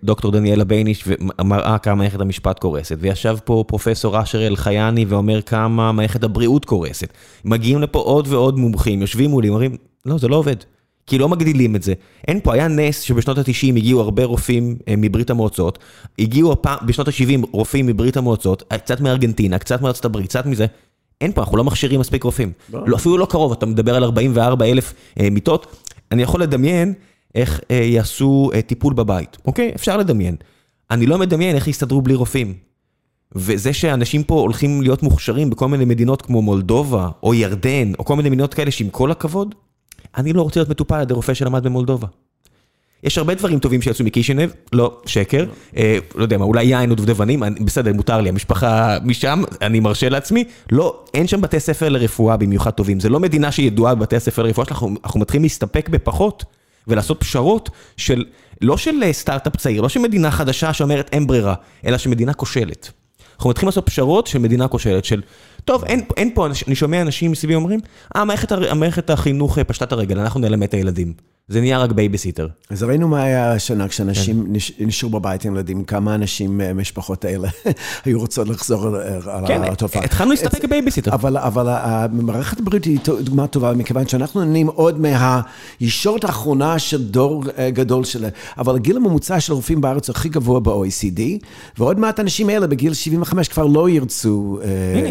דוקטור דניאלה בייניש ומראה כמה מערכת המשפט קורסת, וישב פה פרופסור אשר אלחייני ואומר כמה מערכת הבריאות קורסת. מגיעים לפה עוד ועוד מומחים, יושבים מולי, אומרים, לא, זה לא עובד, כי לא מגדילים את זה. אין פה, היה נס שבשנות ה-תשעים הגיעו הרבה רופאים מברית המועצות, הגיעו בשנות ה-שבעים רופאים מברית המועצות, קצת מארגנטינה, קצת מארצות הברית, קצת מזה. אין פה, אנחנו לא מכשירים מספיק רופאים. לא, אפילו לא קרוב, אתה מדבר על ארבעים וארבעה אלף אה, מיטות. אני יכול לדמיין איך אה, יעשו אה, טיפול בבית. אוקיי? אפשר לדמיין. אני לא מדמיין איך יסתדרו בלי רופאים. וזה שאנשים פה הולכים להיות מוכשרים בכל מיני מדינות כמו מולדובה, או ירדן, או כל מיני מדינות כאלה שעם כל הכבוד, אני לא רוצה להיות מטופל על ידי רופא שלמד במולדובה. יש הרבה דברים טובים שיצאו מקישינב, לא, שקר, לא יודע מה, אולי יין או דובדבנים, בסדר, מותר לי, המשפחה משם, אני מרשה לעצמי, לא, אין שם בתי ספר לרפואה במיוחד טובים, זה לא מדינה שידועה בבתי ספר לרפואה, אנחנו מתחילים להסתפק בפחות, ולעשות פשרות, לא של סטארט-אפ צעיר, לא של מדינה חדשה שאומרת אין ברירה, אלא שמדינה כושלת. אנחנו מתחילים לעשות פשרות של מדינה כושלת, של, טוב, אין, אין פה, אני שומע אנשים מסביב אומרים, "אה, מערכת, מערכת החינוך פשטת הרגל, אנחנו נלמד את הילדים." זה נהיה רק בייביסיטר. אז ראינו מה היה השנה, כשאנשים נשארו בבית עם ילדים, כמה אנשים משפחות האלה היו רוצות לחזור על התופעה. כן, התחלנו להסתפק בייביסיטר. אבל המערכת הבריאות היא דוגמה טובה, מכיוון שאנחנו נהנים עוד מהישורת האחרונה של דור גדול שלה, אבל הגיל הממוצע של רופאים בארץ הוא הכי גבוה ב-או אי סי די, ועוד מעט אנשים האלה בגיל שבעים וחמש כבר לא ירצו... הנה,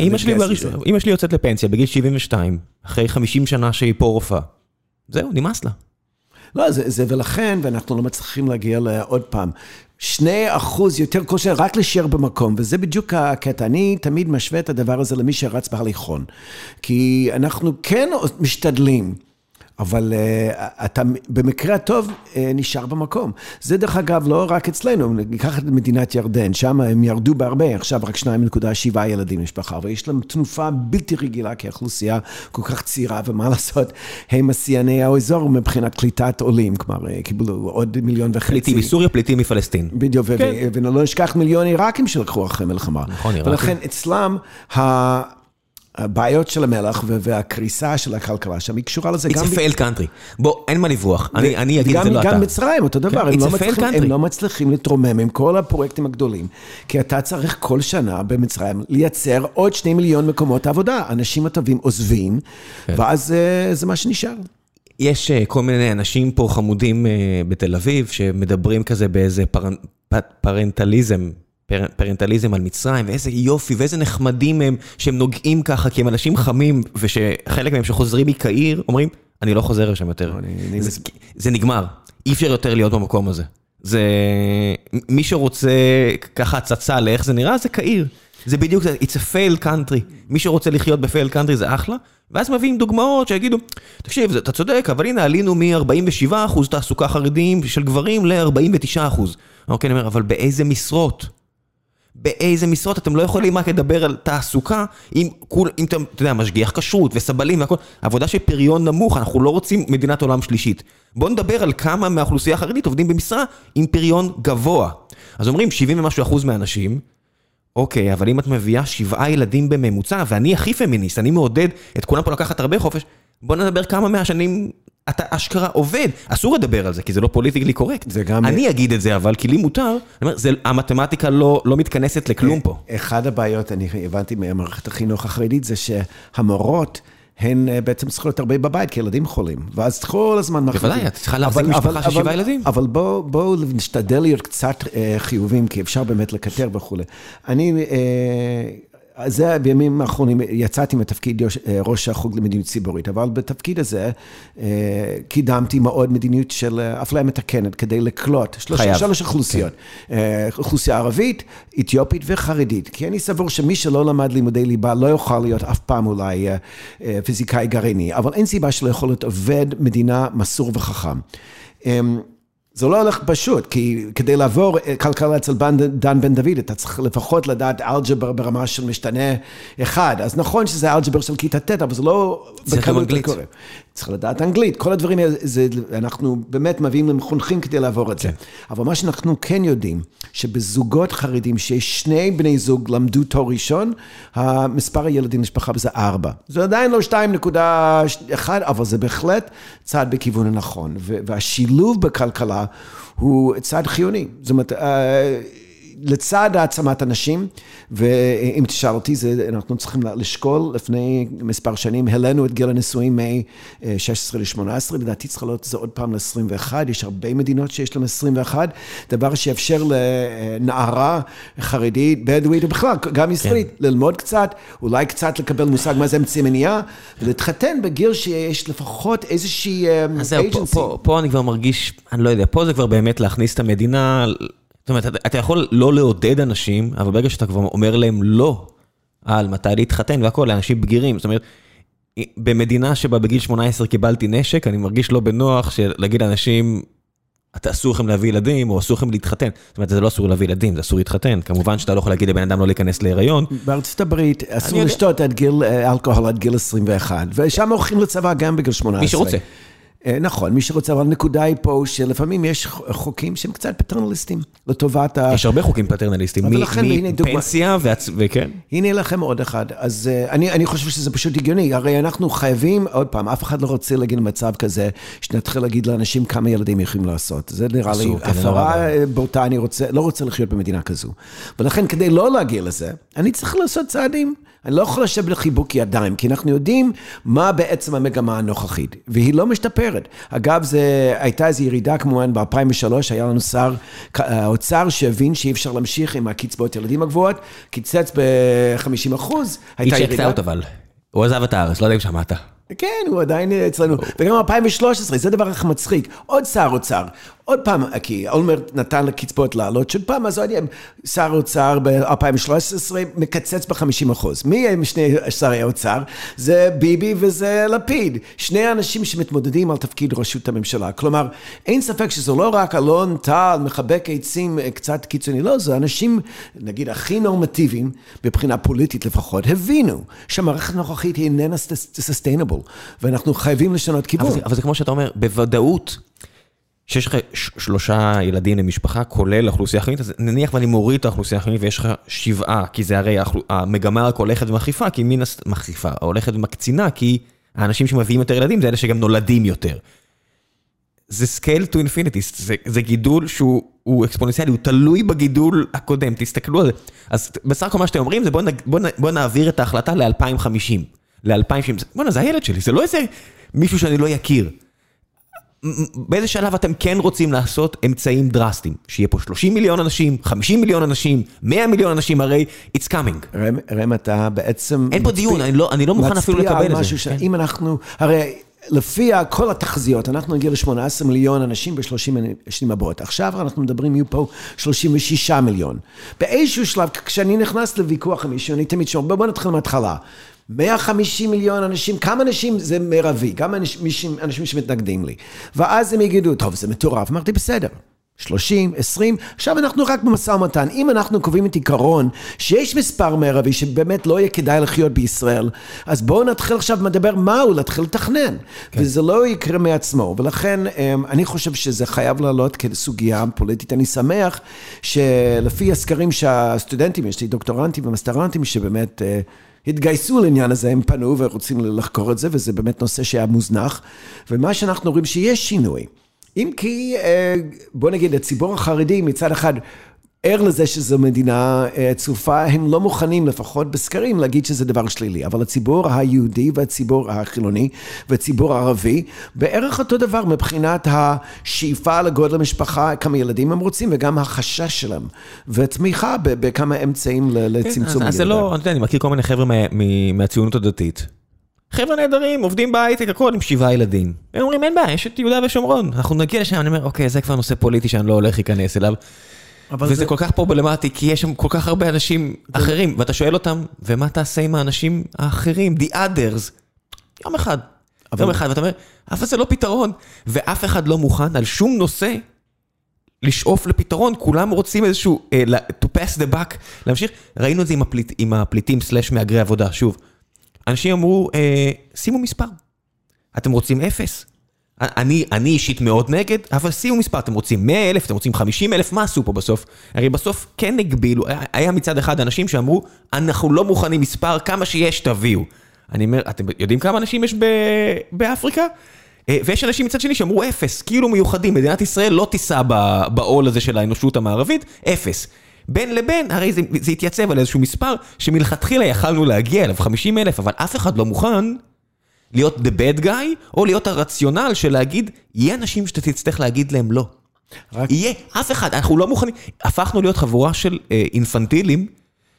אמא שלי יוצאת לפנסיה בגיל שבעים ושתיים, אחרי חמישים שנה שהיא פה רופאה. זהו, נמאס לה. לא, זה, זה ולכן, ואנחנו לא מצליחים להגיע לעוד פעם. שני אחוז יותר כושר רק לשאר במקום, וזה בדיוק הקטע. אני תמיד משווה את הדבר הזה למי שרץ בהליכון. כי אנחנו כן משתדלים, אבל uh, אתה במקרה הטוב uh, נשאר במקום. זה דרך אגב לא רק אצלנו, ניקח את מדינת ירדן, שם הם ירדו בהרבה, עכשיו רק שתיים נקודה שבע ילדים משפחה, ויש להם תנופה בלתי רגילה, כי האוכלוסייה כל כך צעירה, ומה לעשות, הם מסייני האזור מבחינת קליטת עולים, כלומר, קיבלו עוד מיליון וחצי. פליטים מסוריה, פליטים מפלסטין. בדיוק, כן. ולא נשכח מיליון עיראקים שלקחו אחרי מלחמה. נכון, עיראקים. ולכן אצלם ה... הבעיות של המלח והקריסה של הכלכלה שם, היא קשורה לזה גם... It's a failed country. בוא, אין מה לברוח. אני אגיד את זה לא אתה. גם מצרים, אותו דבר. הם לא מצליחים לתרומם עם כל הפרויקטים הגדולים, כי אתה צריך כל שנה במצרים לייצר עוד שני מיליון מקומות עבודה. אנשים הטובים עוזבים, ואז זה מה שנשאר. יש כל מיני אנשים פה חמודים בתל אביב, שמדברים כזה באיזה פרנטליזם, פרנטליזם על מצרים, ואיזה יופי, ואיזה נחמדים הם, שהם נוגעים ככה, כי הם אנשים חמים, ושחלק מהם שחוזרים מקהיר, אומרים, אני לא חוזר לשם יותר. זה נגמר. אי אפשר יותר להיות במקום הזה. זה... מי שרוצה ככה הצצה לאיך זה נראה, זה קהיר. זה בדיוק, it's a failed country. מי שרוצה לחיות ב-failed country זה אחלה, ואז מביאים דוגמאות שיגידו, תקשיב, אתה צודק, אבל הנה עלינו מ-ארבעים ושבעה אחוז תעסוקה חרדים של גברים ל-ארבעים ותשעה אחוז. אוקיי, אני אומר, אבל באיזה משרות? באיזה משרות אתם לא יכולים רק לדבר על תעסוקה, אם כול, אם אתם, אתה יודע, משגיח כשרות וסבלים והכל, עבודה של פריון נמוך, אנחנו לא רוצים מדינת עולם שלישית. בואו נדבר על כמה מהאוכלוסייה החרדית עובדים במשרה עם פריון גבוה. אז אומרים שבעים ומשהו אחוז מהאנשים, אוקיי, אבל אם את מביאה שבעה ילדים בממוצע, ואני הכי פמיניסט, אני מעודד את כולם פה לקחת הרבה חופש, בואו נדבר כמה מהשנים... אתה אשכרה עובד, אסור לדבר על זה, כי זה לא פוליטיקלי קורקט. אני אגיד את זה, אבל כי לי מותר, המתמטיקה לא מתכנסת לכלום פה. אחד הבעיות, אני הבנתי מהמערכת החינוך החרדית, זה שהמורות הן בעצם צריכות הרבה בבית, כי ילדים חולים, ואז כל הזמן... בוודאי, את צריכה להחזיק משפחה של שבעה ילדים. אבל בואו נשתדל להיות קצת חיובים, כי אפשר באמת לקטר וכו'. אני... זה בימים האחרונים יצאתי מתפקיד ראש החוג למדיניות ציבורית, אבל בתפקיד הזה קידמתי מאוד מדיניות של אפליה מתקנת כדי לקלוט שלוש אוכלוסיות, אוכלוסייה ערבית, אתיופית וחרדית, כי אני סבור שמי שלא למד לימודי ליבה לא יוכל להיות אף פעם אולי פיזיקאי גרעיני, אבל אין סיבה שלא יכול להיות עובד מדינה מסור וחכם. זה לא הולך פשוט, כי כדי לעבור כלכלה אצל דן בן דוד, אתה צריך לפחות לדעת אלג'בר ברמה של משתנה אחד. אז נכון שזה אלג'בר של כיתה ת', אבל זה לא... צריך אנגלית. צריך לדעת אנגלית. כל הדברים האלה, אנחנו באמת מביאים למחונכים כדי לעבור את זה. אבל מה שאנחנו כן יודעים, שבזוגות חרדים שיש שני בני זוג למדו תואר ראשון, המספר הילדים למשפחה בזה ארבע. זה עדיין לא שתיים נקודה אחת, אבל זה בהחלט צעד בכיוון הנכון. והשילוב בכלכלה הוא צעד חיוני. זאת אומרת, לצד העצמת אנשים, ואם תשאל אותי, זה, אנחנו צריכים לשקול, לפני מספר שנים, העלינו את גיל הנישואים מ-שש עשרה ל-שמונה עשרה, לדעתי צריכה להיות זה עוד פעם ל-עשרים ואחת, יש הרבה מדינות שיש להם עשרים ואחת, דבר שיאפשר לנערה חרדית, בדואית, ובכלל, גם ישראלית, כן. ללמוד קצת, אולי קצת לקבל מושג מה זה אמצעי מניעה, ולהתחתן בגיל שיש לפחות איזושהי agency. פה, פה, פה אני כבר מרגיש, אני לא יודע, פה זה כבר באמת להכניס את המדינה... זאת אומרת, אתה יכול לא לעודד אנשים, אבל ברגע שאתה כבר אומר להם לא, על מתי להתחתן והכל, לאנשים בגירים. זאת אומרת, במדינה שבה בגיל שמונה עשרה קיבלתי נשק, אני מרגיש לא בנוח שלהגיד לאנשים, אתה אסור לכם להביא ילדים, או אסור לכם להתחתן. זאת אומרת, זה לא אסור להביא ילדים, זה אסור להתחתן. כמובן שאתה לא יכול להגיד לבן אדם לא להיכנס להיריון. בארצות הברית, אסור לשתות אלכוהול עד גיל עשרים ואחת, ושם הולכים לצבא גם בגיל שמונה עשרה. מי שרוצה. נכון, מי שרוצה, אבל הנקודה היא פה שלפעמים יש חוקים שהם קצת פטרנליסטים, לטובת ה... יש הרבה חוקים פטרנליסטים, מפנסיה וכן. הנה לכם עוד אחד, אז אני חושב שזה פשוט הגיוני, הרי אנחנו חייבים, עוד פעם, אף אחד לא רוצה להגיד למצב כזה, שנתחיל להגיד לאנשים כמה ילדים יכולים לעשות, זה נראה לי, הפרה באותה, אני לא רוצה לחיות במדינה כזו, ולכן כדי לא להגיע לזה, אני צריך לעשות צעדים, אני לא יכול לשבת לחיבוק ידיים, כי אנחנו יודעים מה בעצם המגמה הנוכחית, והיא לא משתפרת. אגב, זה, הייתה איזו ירידה כמובן, ב-אלפיים ושלוש היה לנו שר, האוצר שהבין שאי אפשר להמשיך עם הקצבאות ילדים הגבוהות, קיצץ ב-חמישים אחוז, הייתה ירידה. איש יקצה אבל, הוא עזב את הארץ, לא יודע אם שמעת. כן, הוא עדיין אצלנו. וגם אלפיים ושלוש עשרה, זה דבר הכי מצחיק. עוד שר אוצר, עוד פעם, כי אולמרט נתן לקצבאות לעלות, שעוד פעם, אז עוד שר אוצר ב-אלפיים ושלוש עשרה מקצץ ב-חמישים אחוז. מי הם שני שרי האוצר? זה ביבי וזה לפיד. שני אנשים שמתמודדים על תפקיד ראשות הממשלה. כלומר, אין ספק שזו לא רק אלון טל, מחבק עצים קצת קיצוני, לא, זה אנשים, נגיד, הכי נורמטיביים, מבחינה פוליטית לפחות, הבינו שהמערכת הנוכחית היא איננה sustainable. ואנחנו חייבים לשנות כיוון. אבל זה, אבל זה כמו שאתה אומר, בוודאות, שיש לך שלושה ילדים למשפחה, כולל האוכלוסייה החילונית, אז נניח ואני מוריד את האוכלוסייה החילונית, ויש לך שבעה, כי זה הרי המגמה רק הולכת ומחריפה, כי מין מחריפה, הולכת ומקצינה, כי האנשים שמביאים יותר ילדים, זה אלה שגם נולדים יותר. זה scale to infinity, זה, זה גידול שהוא אקספוננציאלי, הוא תלוי בגידול הקודם, תסתכלו על זה. אז בסך הכל מה שאתם אומרים, זה בוא, בוא, בוא נעביר את ההחלטה ל-אלפיים וחמישים. ל-אלפיים ושבעים, בוא'נה, זה הילד שלי, זה לא איזה מישהו שאני לא יכיר. באיזה שלב אתם כן רוצים לעשות אמצעים דרסטיים? שיהיה פה שלושים מיליון אנשים, חמישים מיליון אנשים, מאה מיליון אנשים, הרי it's coming. רם, אתה בעצם... אין פה דיון, אני לא מוכן אפילו לקבל את זה. מצפיע על משהו שאם אנחנו... הרי... לפי כל התחזיות, אנחנו נגיע ל-שמונה עשרה מיליון אנשים ב-שלושים שנים הבאות. עכשיו אנחנו מדברים, יהיו פה שלושים ושישה מיליון. באיזשהו שלב, כשאני נכנס לוויכוח עם מישהו, אני תמיד שומע, בוא נתחיל מההתחלה. מאה וחמישים מיליון אנשים, כמה אנשים זה מרבי, גם אנשים, אנשים שמתנגדים לי. ואז הם יגידו, טוב, זה מטורף. אמרתי, בסדר. שלושים, עשרים, עכשיו אנחנו רק במשא ומתן. אם אנחנו קובעים את עיקרון שיש מספר מרבי שבאמת לא יהיה כדאי לחיות בישראל, אז בואו נתחיל עכשיו מדבר מהו, להתחיל לתכנן. כן. וזה לא יקרה מעצמו. ולכן אני חושב שזה חייב לעלות כסוגיה פוליטית. אני שמח שלפי הסקרים שהסטודנטים, יש לי דוקטורנטים ומסטרנטים שבאמת... התגייסו לעניין הזה, הם פנו ורוצים לחקור את זה, וזה באמת נושא שהיה מוזנח. ומה שאנחנו רואים שיש שינוי. אם כי, בוא נגיד, הציבור החרדי מצד אחד ער לזה שזו מדינה צופה, הם לא מוכנים לפחות בסקרים להגיד שזה דבר שלילי, אבל הציבור היהודי והציבור החילוני והציבור הערבי, בערך אותו דבר מבחינת השאיפה לגודל המשפחה, כמה ילדים הם רוצים וגם החשש שלהם, ותמיכה בכמה אמצעים לצמצום. אז זה לא, אני מכיר כל מיני חבר'ה מהציונות הדתית. חבר'ה נהדרים, עובדים בהייטק, הכל עם שבעה ילדים. הם אומרים, אין בעיה, יש את יהודה ושומרון. אנחנו נגיע לשם, אני אומר, אוקיי, זה כבר נושא פוליטי שאני לא הולך להיכנס אליו. וזה זה... כל כך פרובלמטי, כי יש שם כל כך הרבה אנשים זה... אחרים, ואתה שואל אותם, ומה תעשה עם האנשים האחרים, the others? יום אחד. אבל... יום אחד, ואתה אומר, אבל זה לא פתרון. ואף אחד לא מוכן על שום נושא לשאוף לפתרון. כולם רוצים איזשהו, uh, to pass the back, להמשיך. ראינו את זה עם, הפליט, עם הפליטים סלש מאגרי עבודה, שוב. אנשים אמרו, שימו מספר. אתם רוצים אפס. אני, אני אישית מאוד נגד, אבל שימו מספר. אתם רוצים מאה אלף, אתם רוצים חמישים אלף, מה עשו פה בסוף? הרי בסוף כן הגבילו. היה מצד אחד אנשים שאמרו, אנחנו לא מוכנים מספר, כמה שיש תביאו. אני אומר, אתם יודעים כמה אנשים יש באפריקה? ויש אנשים מצד שני שאמרו אפס, כאילו מיוחדים. מדינת ישראל לא תישא בעול הזה של האנושות המערבית, אפס. בין לבין, הרי זה, זה התייצב על איזשהו מספר שמלכתחילה יכלנו להגיע אליו חמישים אלף, אבל אף אחד לא מוכן להיות the bad guy, או להיות הרציונל של להגיד, יהיה אנשים שאתה תצטרך להגיד להם לא. רק... יהיה, אף אחד, אנחנו לא מוכנים. הפכנו להיות חבורה של אה, אינפנטילים,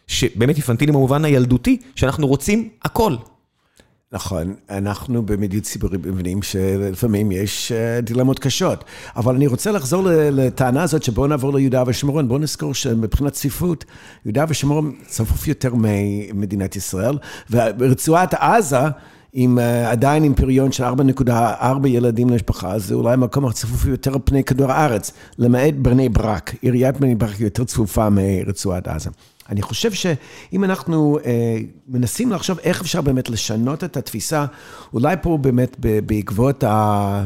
שבאמת אינפנטילים במובן הילדותי, שאנחנו רוצים הכל. נכון, אנחנו במדינה ציבורית מבינים שלפעמים יש דילמות קשות, אבל אני רוצה לחזור לטענה הזאת שבואו נעבור ליהודה ושומרון, בואו נזכור שמבחינת צפיפות, יהודה ושומרון צפוף יותר ממדינת ישראל, ורצועת עזה, עם עדיין עם פריון של ארבע נקודה ארבע ילדים למשפחה, זה אולי מקום הצפוף יותר פני כדור הארץ, למעט בני ברק, עיריית בני ברק יותר צפופה מרצועת עזה. אני חושב שאם אנחנו אה, מנסים לחשוב איך אפשר באמת לשנות את התפיסה, אולי פה באמת בעקבות ה...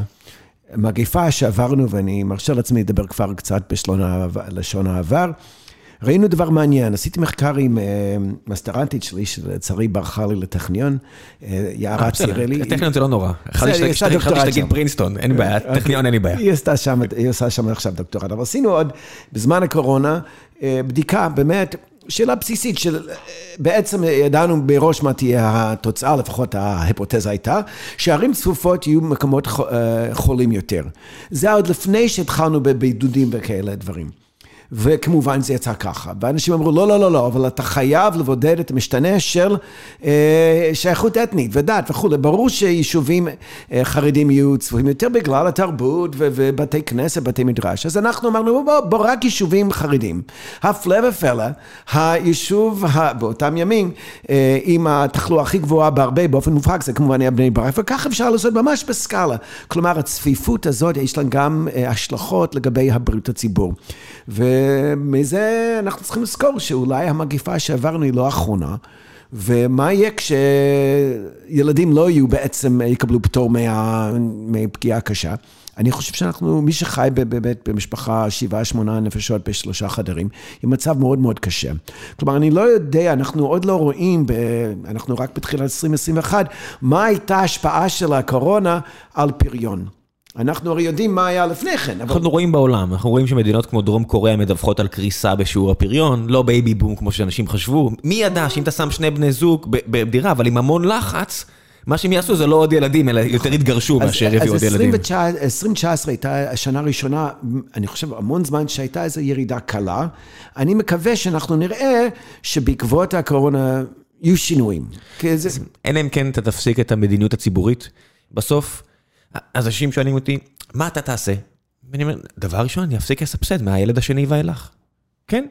המגפה שעברנו, ואני מרשה לעצמי לדבר כבר קצת בלשון העבר, ראינו דבר מעניין, עשיתי מחקר עם מסטרנטית שלי, שלצערי ברחה לי לטכניון, יערה צעירה לי. הטכניון זה לא נורא, חשבתי שתגיד פרינסטון, אין בעיה, טכניון אין לי בעיה. היא עושה שם עכשיו דוקטורט, אבל עשינו עוד, בזמן הקורונה, בדיקה, באמת, שאלה בסיסית, שבעצם ידענו בראש מה תהיה התוצאה, לפחות ההיפותזה הייתה, שערים צפופות יהיו מקומות חולים יותר. זה עוד לפני שהתחלנו בבידודים וכאלה דברים. וכמובן זה יצא ככה. ואנשים אמרו, לא, לא, לא, לא, אבל אתה חייב לבודד את המשתנה של אה, שייכות אתנית ודת וכו'. ברור שיישובים אה, חרדים יהיו צפויים יותר בגלל התרבות ו- ובתי כנסת, בתי מדרש. אז אנחנו אמרנו, בוא, בוא, רק יישובים חרדים. הפלא ופלא, היישוב ה- באותם ימים, אה, עם התחלואה הכי גבוהה בהרבה, באופן מובהק, זה כמובן היה בני ברק, וכך אפשר לעשות ממש בסקאלה. כלומר, הצפיפות הזאת, יש לה גם אה, השלכות לגבי הבריאות הציבור. ו- ומזה אנחנו צריכים לזכור שאולי המגיפה שעברנו היא לא האחרונה, ומה יהיה כשילדים לא יהיו בעצם, יקבלו פטור מה, מפגיעה קשה. אני חושב שאנחנו, מי שחי באמת במשפחה שבעה, שמונה נפשות בשלושה חדרים, עם מצב מאוד מאוד קשה. כלומר, אני לא יודע, אנחנו עוד לא רואים, ב, אנחנו רק בתחילת עשרים עשרים ואחת, מה הייתה ההשפעה של הקורונה על פריון. אנחנו הרי יודעים מה היה לפני כן. אנחנו אבל... רואים בעולם, אנחנו רואים שמדינות כמו דרום קוריאה מדווחות על קריסה בשיעור הפריון, לא בייבי בום כמו שאנשים חשבו. מי ידע שאם אתה שם שני בני זוג בדירה, אבל עם המון לחץ, מה שהם יעשו זה לא עוד ילדים, אלא יותר התגרשו מאשר יביאו עוד ילדים. אז עשרים ותשע עשרה הייתה השנה הראשונה, אני חושב המון זמן שהייתה איזו ירידה קלה. אני מקווה שאנחנו נראה שבעקבות הקורונה יהיו שינויים. זה... אין אם כן אתה תפסיק את המדיניות הציבורית. בסוף, אז אנשים שואלים אותי, מה אתה תעשה? ואני אומר, דבר ראשון, אני אפסיק לסבסד מהילד השני ואילך. כן?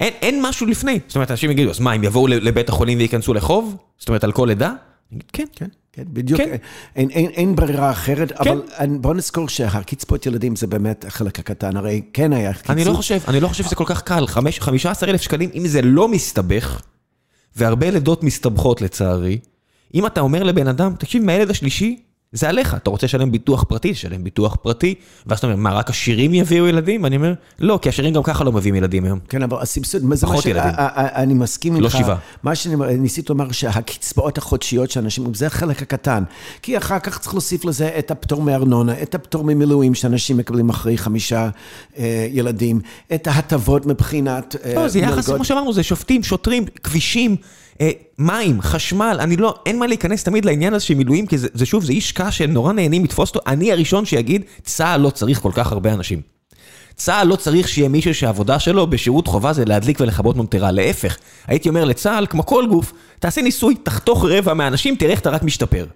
אין, אין משהו לפני. זאת אומרת, אנשים יגידו, אז מה, הם יבואו לבית החולים וייכנסו לחוב? זאת אומרת, על כל עדה? אני אגיד, כן. כן, כן, בדיוק. כן. אין, אין, אין ברירה אחרת, כן. אבל בואו נזכור שהקצפות ילדים זה באמת החלק הקטן, הרי כן היה קצפות. אני לא חושב, אני לא חושב שזה כל כך קל. חמש, חמישה עשר אלף שקלים, אם זה לא מסתבך, והרבה ילדות מסתבכות לצערי, אם אתה אומר לבן אדם, תקשיב, מהילד השלישי, זה עליך, אתה רוצה לשלם ביטוח פרטי, לשלם ביטוח פרטי, ואז אתה אומר, מה, רק עשירים יביאו ילדים? ואני אומר, לא, כי עשירים גם ככה לא מביאים ילדים היום. כן, אבל הסבסוד, פחות ילדים. אני מסכים איתך. לא שבעה. מה שניסית לומר, שהקצבאות החודשיות שאנשים, זה חלק הקטן, כי אחר כך צריך להוסיף לזה את הפטור מארנונה, את הפטור ממילואים שאנשים מקבלים אחרי חמישה ילדים, את ההטבות מבחינת... לא, זה יחס, כמו שאמרנו, זה שופטים, שוטרים, כבישים, מים, חשמל, אני לא, אין מה להיכנס תמיד לעניין הזה שמילואים, כי זה, זה שוב, זה איש קש שנורא נהנים לתפוס אותו. אני הראשון שיגיד, צהל לא צריך כל כך הרבה אנשים. צהל לא צריך שיהיה מישהו שהעבודה שלו בשירות חובה זה להדליק ולחבות מונטרה. להפך, הייתי אומר לצהל, כמו כל גוף, תעשה ניסוי, תחתוך רבע מהאנשים, תראה, אתה רק משתפר.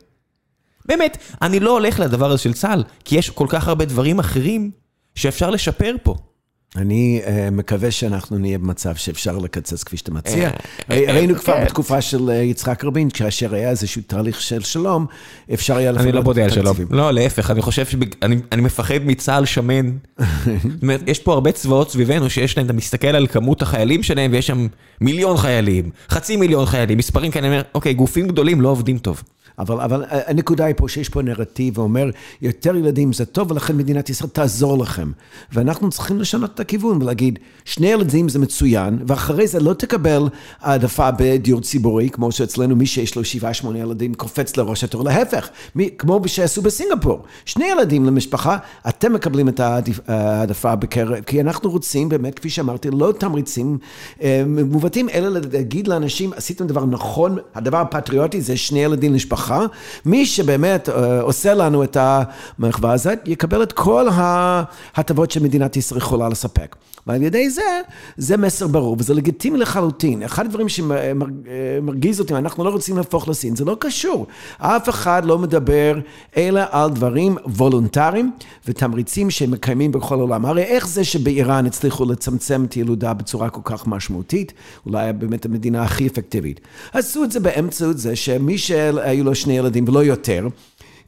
באמת, אני לא הולך לדבר הזה של צהל, כי יש כל כך הרבה דברים אחרים שאפשר לשפר פה. אני מקווה שאנחנו נהיה במצב שאפשר לקצץ כפי שאתה מציע. ראינו כבר בתקופה של יצחק רבין, כאשר היה איזשהו תהליך של שלום, אפשר היה לפעמים... אני לא בודע שלום. לא, להפך, אני חושב שאני מפחד מצהל שמן. זאת אומרת, יש פה הרבה צבאות סביבנו שיש להם, אתה מסתכל על כמות החיילים שלהם, ויש שם מיליון חיילים, חצי מיליון חיילים, מספרים כאן, אני אומר, אוקיי, גופים גדולים לא עובדים טוב. אבל, אבל הנקודה היא פה שיש פה נרטיב ואומר, יותר ילדים זה טוב, ולכן מדינת ישראל תעזור לכם. ואנחנו צריכים לשנות את הכיוון ולהגיד, שני ילדים זה מצוין, ואחרי זה לא תקבל העדפה בדיור ציבורי, כמו שאצלנו מי שיש לו שבעה, שמונה ילדים, קופץ לראש התור, להפך, מי, כמו שעשו בסינגפור. שני ילדים למשפחה, אתם מקבלים את העדפה בקרב, כי אנחנו רוצים, באמת, כפי שאמרתי, לא תמריצים מובטים, אלא להגיד לאנשים, עשיתם דבר נכון, הדבר הפטריוטי זה שני ילדים למשפחה, מי שבאמת עושה לנו את המחווה הזאת, יקבל את כל ההטבות שמדינת ישראל יכולה לספק. ועל ידי זה, זה מסר ברור, וזה לגיטימי לחלוטין. אחד הדברים שמרגיז אותי, אנחנו לא רוצים להפוך לסין, זה לא קשור. אף אחד לא מדבר אלא על דברים וולונטריים ותמריצים שמקיימים בכל העולם. הרי איך זה שבאיראן הצליחו לצמצם את ילודה בצורה כל כך משמעותית, אולי באמת המדינה הכי אפקטיבית. עשו את זה באמצעות זה שמי שהיו לו שני ילדים ולא יותר,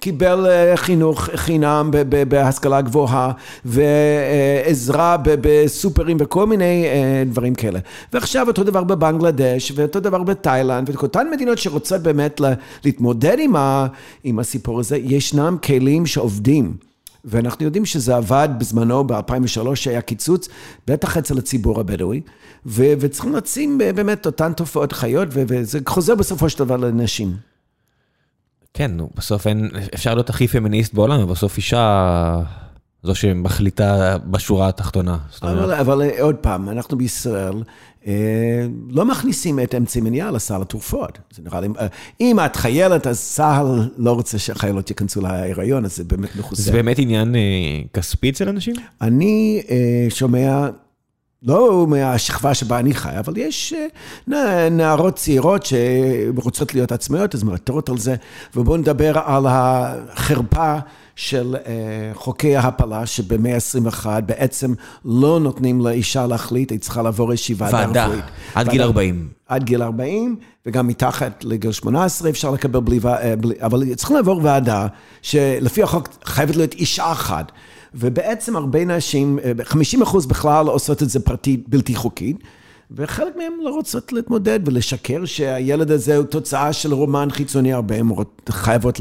קיבל חינוך חינם בהשכלה גבוהה, ועזרה בסופרים וכל מיני דברים כאלה. ועכשיו אותו דבר בבנגלדש, ואותו דבר בתאילנד, ואותן מדינות שרוצות באמת להתמודד עם הסיפור הזה, ישנם כלים שעובדים. ואנחנו יודעים שזה עבד בזמנו, ב-אלפיים ושלוש שהיה קיצוץ, בטח אצל הציבור הבדואי, ו- וצריכים לשים באמת אותן תופעות חיות, ו- וזה חוזר בסופו של דבר לנשים. כן, בסוף אין, אפשר להיות הכי פמיניסט בעולם, אבל בסוף אישה זו שמחליטה בשורה התחתונה. אבל, אבל עוד פעם, אנחנו בישראל אה, לא מכניסים את אמצעי מניעה לסל התרופות. זה נראה לי, אה, אם את חיילת, אז סל לא רוצה שחיילות ייכנסו להיריון, אז זה באמת מחוסר. זה באמת עניין אה, כספי אצל אנשים? אני אה, שומע... לא מהשכבה שבה אני חי, אבל יש נערות צעירות שרוצות להיות עצמאיות, אז מרתרות על זה, ובואו נדבר על החרפה של חוקי ההפלה, שבמאה ה-עשרים ואחת בעצם לא נותנים לאישה להחליט, היא צריכה לעבור ישיבה רפואית. עד גיל ארבעים. עד גיל ארבעים, וגם מתחת לגיל שמונה עשרה אפשר לקבל בלי, אבל צריכים לעבור ועדה, שלפי החוק חייבת להיות אישה אחת, ובעצם הרבה נשים, חמישים אחוז בכלל עושות את זה פרטית בלתי חוקית, וחלק מהם לא רוצות להתמודד ולשקר שהילד הזה הוא תוצאה של רומן חיצוני, הרבה הן חייבות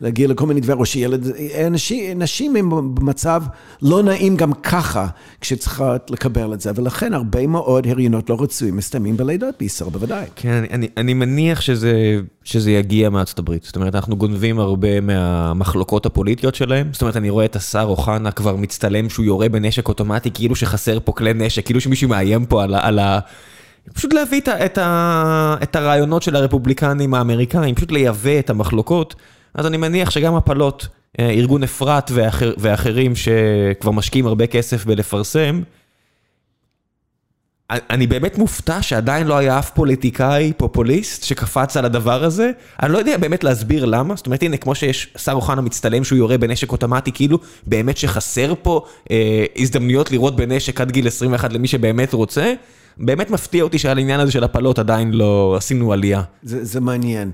להגיע לכל מיני דבר, או שילד, נשים, נשים הם במצב לא נעים גם ככה, כשצריכות לקבל את זה, ולכן הרבה מאוד הריונות לא רצויים, מסתיימים בלידות בישראל בוודאי. כן, אני, אני מניח שזה, שזה יגיע מארצות הברית, זאת אומרת, אנחנו גונבים הרבה מהמחלוקות הפוליטיות שלהם, זאת אומרת, אני רואה את השר אוחנה כבר מצטלם שהוא יורה בנשק אוטומטי, כאילו שחסר פה כלי נשק, כאילו שמישהו מאיים פה על, על פשוט להביא את, את, את הרעיונות של הרפובליקנים האמריקאים, פשוט לייבא את המחלוקות, אז אני מניח שגם הפלות, ארגון אפרת ואחר, ואחרים שכבר משקיעים הרבה כסף בלפרסם, אני באמת מופתע שעדיין לא היה אף פוליטיקאי, פופוליסט, שקפץ על הדבר הזה. אני לא יודע באמת להסביר למה. זאת אומרת, הנה, כמו שיש שר אוחנה מצטלם שהוא יורה בנשק אוטומטי, כאילו באמת שחסר פה אה, הזדמנויות לראות בנשק עד גיל עשרים ואחת למי שבאמת רוצה. באמת מפתיע אותי שעל העניין הזה של הפלות עדיין לא עשינו עלייה. זה, זה מעניין.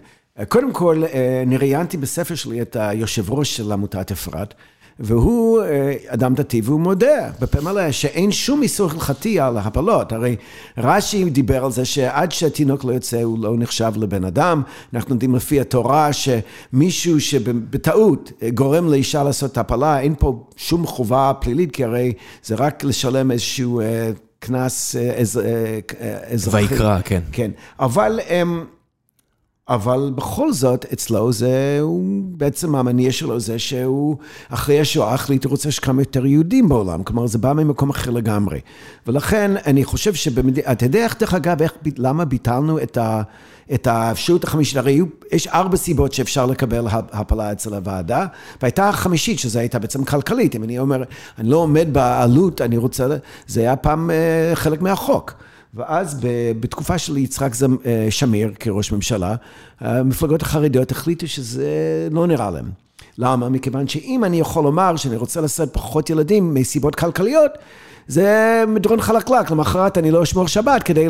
קודם כל, נראיינתי בספר שלי את היושב ראש של עמותת אפרת, והוא אדם דתי והוא מודה בפה מלא שאין שום איסור הלכתי על ההפלות. הרי רש"י דיבר על זה שעד שהתינוק לא יוצא הוא לא נחשב לבן אדם. אנחנו יודעים לפי התורה שמישהו שבטעות גורם לאישה לעשות הפלה, אין פה שום חובה פלילית, כי הרי זה רק לשלם איזשהו קנס אזרחי. ויקרא, כן. כן, אבל... אבל בכל זאת, אצלו זה, הוא, בעצם המניע שלו זה שהוא, אחרי השואה, החליט, רוצה שכמה יותר יהודים בעולם, כלומר, זה בא ממקום אחר לגמרי. ולכן, אני חושב שבמדינה, אתה יודע איך, דרך אגב, למה ביטלנו את, ה, את האפשרות החמישית, הרי יש ארבע סיבות שאפשר לקבל הפלה אצל הוועדה, והייתה החמישית, שזו הייתה בעצם כלכלית, אם אני אומר, אני לא עומד בעלות, אני רוצה, זה היה פעם חלק מהחוק. ואז בתקופה של יצחק שמיר כראש ממשלה, המפלגות החרדיות החליטו שזה לא נראה להם. למה? מכיוון שאם אני יכול לומר שאני רוצה לעשות פחות ילדים מסיבות כלכליות, זה מדרון חלקלק, למחרת אני לא אשמור שבת כדי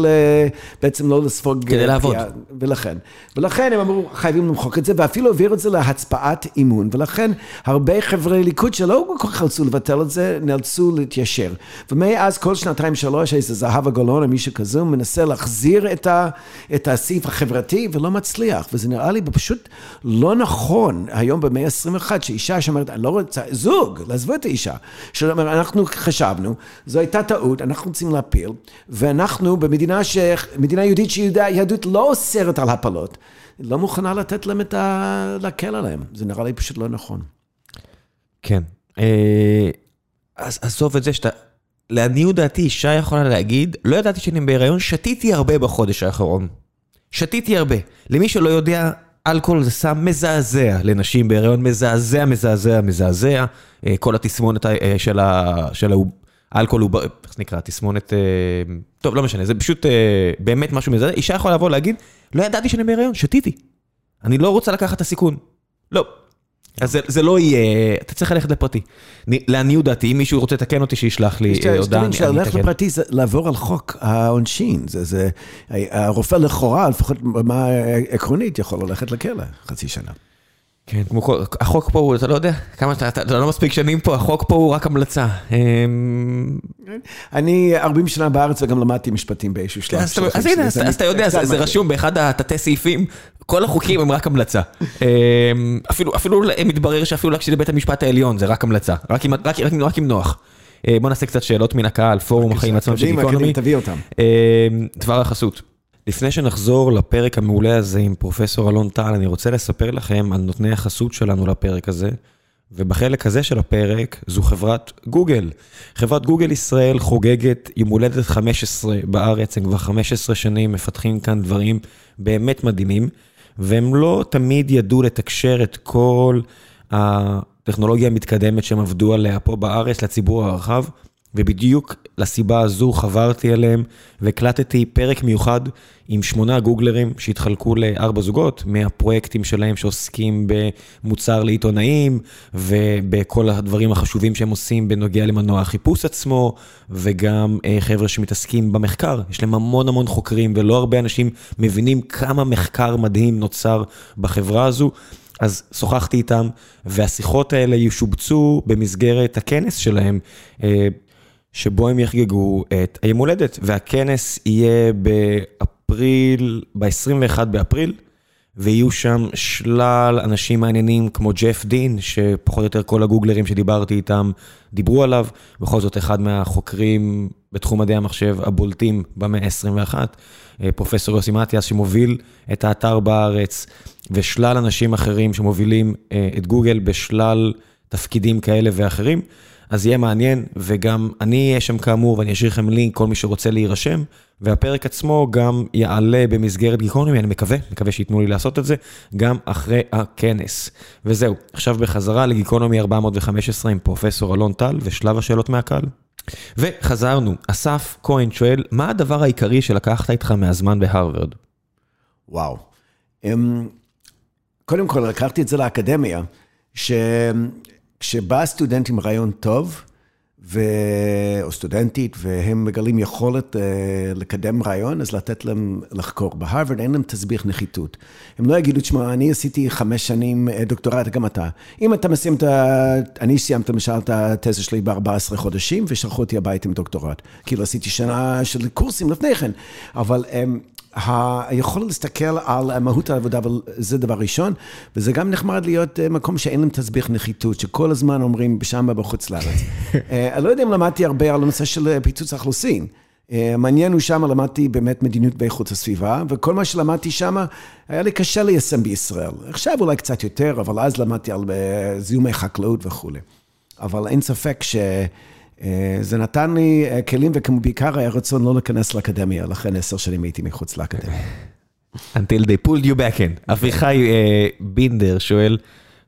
בעצם לא לספוג... כדי לעבוד. ולכן. ולכן הם אמרו, חייבים למחוק את זה, ואפילו העבירו את זה להצבעת אימון, ולכן הרבה חברי ליכוד שלא כל כך רצו לבטל את זה, נאלצו להתיישר. ומאז כל שנתיים שלוש, איזה זהבה גלאון או מישהו כזו, מנסה להחזיר את, ה, את הסעיף החברתי, ולא מצליח, וזה נראה לי פשוט לא נכון, היום במאה ה-עשרים ואחת, שאישה שאומרת, אני לא רוצה, זוג, לעזבו את האישה, שאומר, אנחנו חשבנו, זו הייתה טעות, אנחנו רוצים להפיל, ואנחנו במדינה ש... מדינה יהודית שהיהדות לא אוסרת על הפלות, לא מוכנה לתת להם את ה... להקל עליהם. זה נראה לי פשוט לא נכון. כן. אז עזוב את זה שאתה... לעניות דעתי, אישה יכולה להגיד, לא ידעתי שאני בהיריון, שתיתי הרבה בחודש האחרון. שתיתי הרבה. למי שלא יודע, אלכוהול זה סם מזעזע לנשים בהיריון, מזעזע, מזעזע, מזעזע. כל התסמונת של ה... של ה... אלכוהול הוא, איך נקרא, תסמונת, טוב, לא משנה, זה פשוט באמת משהו מזעזע. אישה יכולה לבוא להגיד, לא ידעתי שאני בהיריון, שתיתי. אני לא רוצה לקחת את הסיכון. לא. אז זה לא יהיה, אתה צריך ללכת לפרטי. לעניות דעתי, אם מישהו רוצה לתקן אותי, שישלח לי הודעה, אני אתקן. שהלך לפרטי זה לעבור על חוק העונשין. הרופא לכאורה, לפחות מה עקרונית, יכול ללכת לכלא חצי שנה. כן, החוק פה הוא, אתה לא יודע, כמה שאתה, אתה לא מספיק שנים פה, החוק פה הוא רק המלצה. אני ארבעים שנה בארץ וגם למדתי משפטים באיזשהו שלב. אז הנה, אז אתה יודע, זה רשום באחד התתי סעיפים, כל החוקים הם רק המלצה. אפילו מתברר שאפילו כשזה בית המשפט העליון, זה רק המלצה, רק עם נוח. בוא נעשה קצת שאלות מן הקהל, פורום החיים עצמם של איקונומי. תביא אותם. דבר החסות. לפני שנחזור לפרק המעולה הזה עם פרופסור אלון טל, אני רוצה לספר לכם על נותני החסות שלנו לפרק הזה, ובחלק הזה של הפרק זו חברת גוגל. חברת גוגל ישראל חוגגת עם הולדת חמש עשרה בארץ, הם כבר חמש עשרה שנים מפתחים כאן דברים באמת מדהימים, והם לא תמיד ידעו לתקשר את כל הטכנולוגיה המתקדמת שהם עבדו עליה פה בארץ לציבור הרחב, ובדיוק לסיבה הזו חברתי אליהם והקלטתי פרק מיוחד עם שמונה גוגלרים שהתחלקו לארבע זוגות מהפרויקטים שלהם שעוסקים במוצר לעיתונאים ובכל הדברים החשובים שהם עושים בנוגע למנוע החיפוש עצמו, וגם חבר'ה שמתעסקים במחקר. יש להם המון המון חוקרים ולא הרבה אנשים מבינים כמה מחקר מדהים נוצר בחברה הזו. אז שוחחתי איתם והשיחות האלה ישובצו במסגרת הכנס שלהם שבו הם יחגגו את היום הולדת, והכנס יהיה באפריל, ב-עשרים ואחד באפריל, ויהיו שם שלל אנשים מעניינים כמו ג'ף דין, שפחות או יותר כל הגוגלרים שדיברתי איתם דיברו עליו, בכל זאת אחד מהחוקרים בתחום מדעי המחשב הבולטים במאה ה-עשרים ואחת, פרופסור יוסי מטיאס שמוביל את האתר בארץ, ושלל אנשים אחרים שמובילים את גוגל בשלל תפקידים כאלה ואחרים, אז יהיה מעניין, וגם אני אהיה שם כאמור, ואני אשאיר לכם לינק, כל מי שרוצה להירשם, והפרק עצמו גם יעלה במסגרת גיקונומי, אני מקווה, מקווה שיתנו לי לעשות את זה, גם אחרי הכנס. וזהו, עכשיו בחזרה לגיקונומי ארבע מאות וחמש עשרה, עם פרופסור אלון טל, ושלב השאלות מהקהל. וחזרנו, אסף כהן שואל, מה הדבר העיקרי שלקחת איתך מהזמן בהרווארד? וואו, קודם כל לקחתי את זה לאקדמיה, ש... כשבא סטודנט עם רעיון טוב, ו... או סטודנטית, והם מגלים יכולת uh, לקדם רעיון, אז לתת להם לחקור. בהרווארד אין להם תסביך נחיתות. הם לא יגידו, תשמע, אני עשיתי חמש שנים דוקטורט, גם אתה. אם אתה מסיים את ה... אני סיימת, למשל, את התזה שלי ב-ארבעה עשר חודשים, ושלחו אותי הבית עם דוקטורט. כאילו, עשיתי שנה של קורסים לפני כן. אבל... Um, היכולת להסתכל על מהות העבודה, אבל זה דבר ראשון, וזה גם נחמד להיות מקום שאין להם תסביך נחיתות, שכל הזמן אומרים בשם בחוץ לארץ. אני לא יודע אם למדתי הרבה על הנושא של פיצוץ האוכלוסין, מעניין הוא שם, למדתי באמת מדיניות באיכות הסביבה, וכל מה שלמדתי שם, היה לי קשה ליישם בישראל. עכשיו אולי קצת יותר, אבל אז למדתי על זיהומי חקלאות וכו'. אבל אין ספק ש... זה נתן לי כלים, וכמובעיקר היה רצון לא להיכנס לאקדמיה, לכן עשר שנים הייתי מחוץ לאקדמיה. Until they pulled you back in. אביחי בינדר שואל,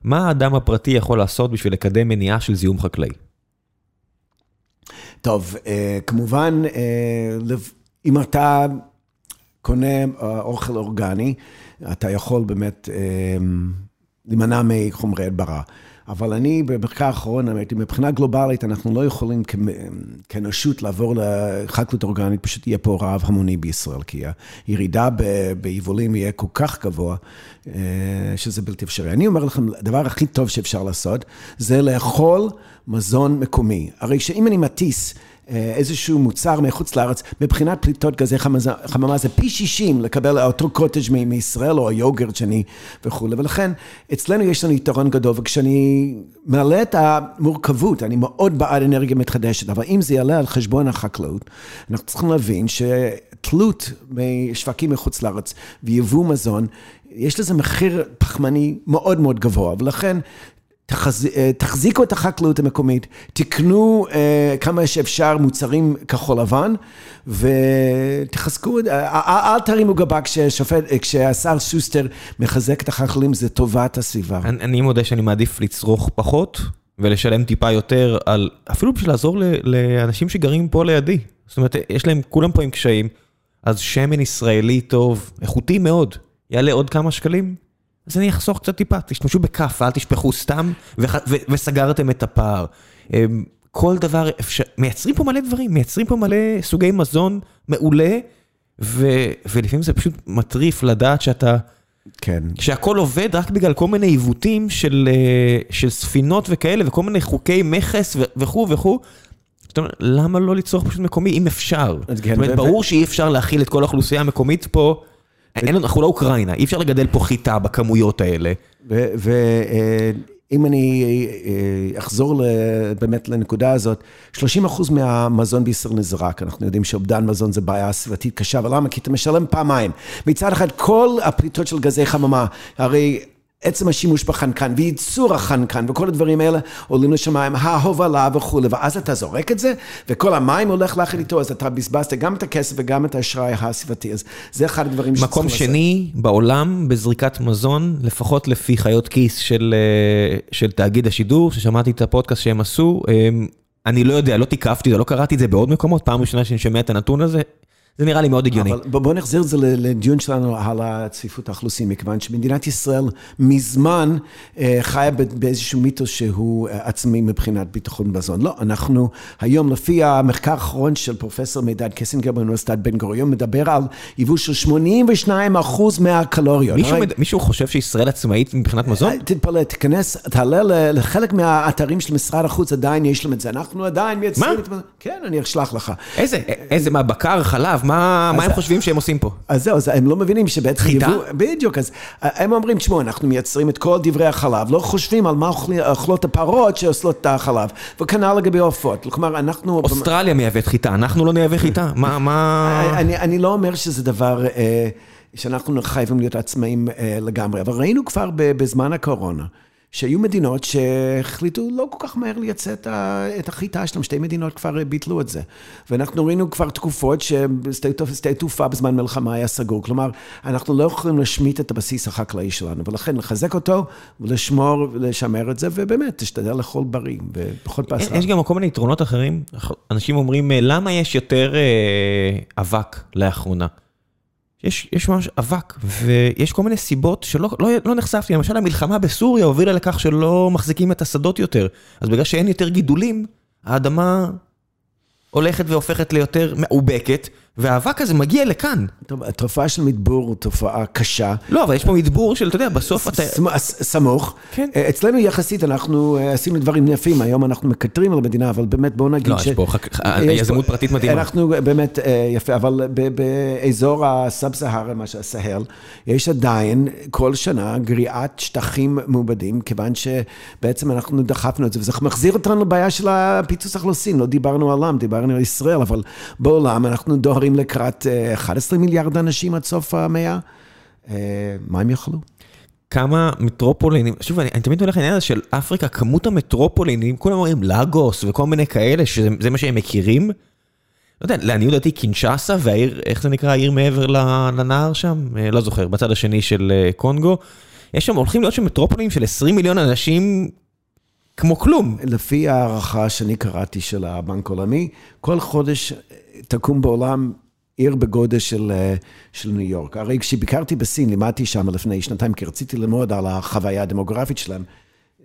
מה האדם הפרטי יכול לעשות בשביל לקדם מניעה של זיהום חקלאי? טוב, כמובן, אם אתה קונה אוכל אורגני, אתה יכול באמת למנע מחומרי הדברה. אבל אני במחקר האחרון, מבחינה גלובלית, אנחנו לא יכולים כאנושות לעבור לחקלאות אורגנית, פשוט יהיה פה רעב המוני בישראל, כי הירידה ביבולים יהיה כל כך גבוה, שזה בלתי אפשרי. אני אומר לכם, הדבר הכי טוב שאפשר לעשות, זה לאכול מזון מקומי. הרי שאם אני מטיס איזשהו מוצר מחוץ לארץ, מבחינת פליטות גזי חממה זה פי שישים לקבל אותו קוטג' מישראל או היוגרט שני וכו'. ולכן אצלנו יש לנו יתרון גדול, וכשאני מעלה את המורכבות, אני מאוד בעד אנרגיה מתחדשת, אבל אם זה יעלה על חשבון החקלאות, אנחנו צריכים להבין שתלות משווקים מחוץ לארץ ויבוא מזון, יש לזה מחיר פחמני מאוד מאוד גבוה, ולכן תחז... תחזיקו את החקלאות המקומית, תקנו אה, כמה שאפשר מוצרים כחול לבן, ותחזקו, אה, אל תרימו גבה כששופט, כשהשר שוסטר מחזק את החקלאים, זה טובת הסביבה. אני, אני מודה שאני מעדיף לצרוך פחות, ולשלם טיפה יותר, על, אפילו בשביל לעזור ל, לאנשים שגרים פה לידי. זאת אומרת, יש להם, כולם פה עם קשיים, אז שמן ישראלי טוב, איכותי מאוד, יעלה עוד כמה שקלים, אז אני אחסוך קצת טיפה, תשתמשו בכף, אל תשפחו סתם, וח... ו... וסגרתם את הפער. כל דבר אפשר, מייצרים פה מלא דברים, מייצרים פה מלא סוגי מזון מעולה, ו... ולפעמים זה פשוט מטריף לדעת שאתה כן. שהכל עובד רק בגלל כל מיני עיוותים של, של ספינות וכאלה, וכל מיני חוקי מכס וכו' וכו'. זאת אומרת, למה לא ליצור פשוט מקומי, אם אפשר? זאת אומרת, ברור שאי אפשר להכיל את כל האוכלוסייה המקומית פה, אנחנו לא אוקראינה, אי אפשר לגדל פה חיטה בכמויות האלה. ואם אני אחזור באמת לנקודה הזאת, שלושים אחוז מהמזון בישראל נזרק, אנחנו יודעים שאובדן מזון זה בעיה סביבתית קשה, אבל למה? כי אתה משלם פעמיים. מצד אחד, כל הפליטות של גזי חממה, הרי... עצם השימוש בחנקן, וייצור החנקן, וכל הדברים האלה עולים לשמיים, ההובלה וכו', ואז אתה זורק את זה, וכל המים הולך לאחד איתו, אז אתה בזבזת גם את הכסף, וגם את האשראי הסביבתי, אז זה אחד הדברים שצריך לעשות. מקום שני בעולם, בזריקת מזון, לפחות לפי חיות כיס של, של תאגיד השידור, ששמעתי את הפודקאסט שהם עשו, אני לא יודע, לא תיקפתי, לא קראתי את זה בעוד מקומות, פעם ראשונה שאני שומע את הנתון הזה, זה נראה לי מאוד הגיוני. אבל בואו נחזיר את זה לדיון שלנו על הצפיפות האוכלוסין, מכיוון שמדינת ישראל מזמן חיה באיזשהו מיתוס שהוא עצמי מבחינת ביטחון מזון. לא, אנחנו היום לפי המחקר האחרון של פרופסור מידד קסינגר באוניברסיטת בן גוריון, מדבר על ייבוא של שמונים ושניים אחוז מהקלוריות. מישהו חושב שישראל עצמאית מבחינת מזון? תתפלא, תיכנס, תעלה לחלק מהאתרים של משרד החוץ, עדיין יש להם את זה. אנחנו עדיין מייצרים את מזון. כן, אני אשלח לך. איזה, איזה מה, בקר, חלב. מה, מה הם חושבים שהם עושים פה? אז זהו, אז הם לא מבינים שבעצם חיטה? בדיוק, אז הם אומרים, תשמעו, אנחנו מייצרים את כל דברי החלב, לא חושבים על מה אוכלות הפרות שעושות את החלב, וכנ"ל לגבי עופות. כלומר, אנחנו... אוסטרליה מייבאת חיטה, אנחנו לא נייבא חיטה. מה, מה... אני, אני לא אומר שזה דבר... שאנחנו חייבים להיות עצמאים לגמרי, אבל ראינו כבר בזמן הקורונה, שהיו מדינות שהחליטו לא כל כך מהר לייצא את החיטה שלהם, שתי מדינות כבר ביטלו את זה. ואנחנו ראינו כבר תקופות ששדה תעופה בזמן מלחמה היה סגור, כלומר, אנחנו לא יכולים לשמיט את הבסיס החקלאי שלנו, ולכן לחזק אותו, ולשמור ולשמר את זה, ובאמת, תשתדל לאכול בריא, בכל פעם. יש גם כל מיני יתרונות אחרים, אנשים אומרים, למה יש יותר אבק לאחרונה? יש, יש ממש אבק, ויש כל מיני סיבות שלא לא, לא נחשפתי. למשל, המלחמה בסוריה הובילה לכך שלא מחזיקים את השדות יותר. אז בגלל שאין יותר גידולים, האדמה הולכת והופכת ליותר מעובקת, והאבק הזה מגיע לכאן. טוב, התופעה של מדבור היא תופעה קשה. לא, אבל יש פה מדבור של, אתה יודע, בסוף אתה... סמוך. כן. אצלנו יחסית, אנחנו עשינו דברים יפים, היום אנחנו מקטרים על המדינה, אבל באמת בואו נגיד ש... לא, יש פה יזמות פרטית מדהימה. אנחנו באמת יפה, אבל באזור הסאב-סהרה, מה שהסהל, יש עדיין כל שנה גריעת שטחים מעובדים, כיוון שבעצם אנחנו דחפנו את זה, וזה מחזיר אותנו לבעיה של הפיצוץ האוכלוסין, לא דיברנו עליהם, דיברנו על ישראל, אבל בעולם אנחנו דוהרים לקראת אחד עשר מיליארד אנשים עד סוף המאה, מה הם יאכלו? כמה מטרופולינים, שוב, אני, אני תמיד הולך לעניין הזה של אפריקה, כמות המטרופולינים, כולם אומרים לגוס וכל מיני כאלה, שזה מה שהם מכירים, לא יודע, לעניות דעתי, קינשאסה והעיר, איך זה נקרא, העיר מעבר לנהר שם, לא זוכר, בצד השני של קונגו, יש שם, הולכים להיות שם מטרופולינים של עשרים מיליון אנשים, כמו כלום. לפי הערכה שאני קראתי של הבנק העולמי, כל חודש תקום בעולם עיר בגודל של, של ניו יורק. הרי כשביקרתי בסין, לימדתי שם לפני שנתיים, כי רציתי ללמוד על החוויה הדמוגרפית שלהם,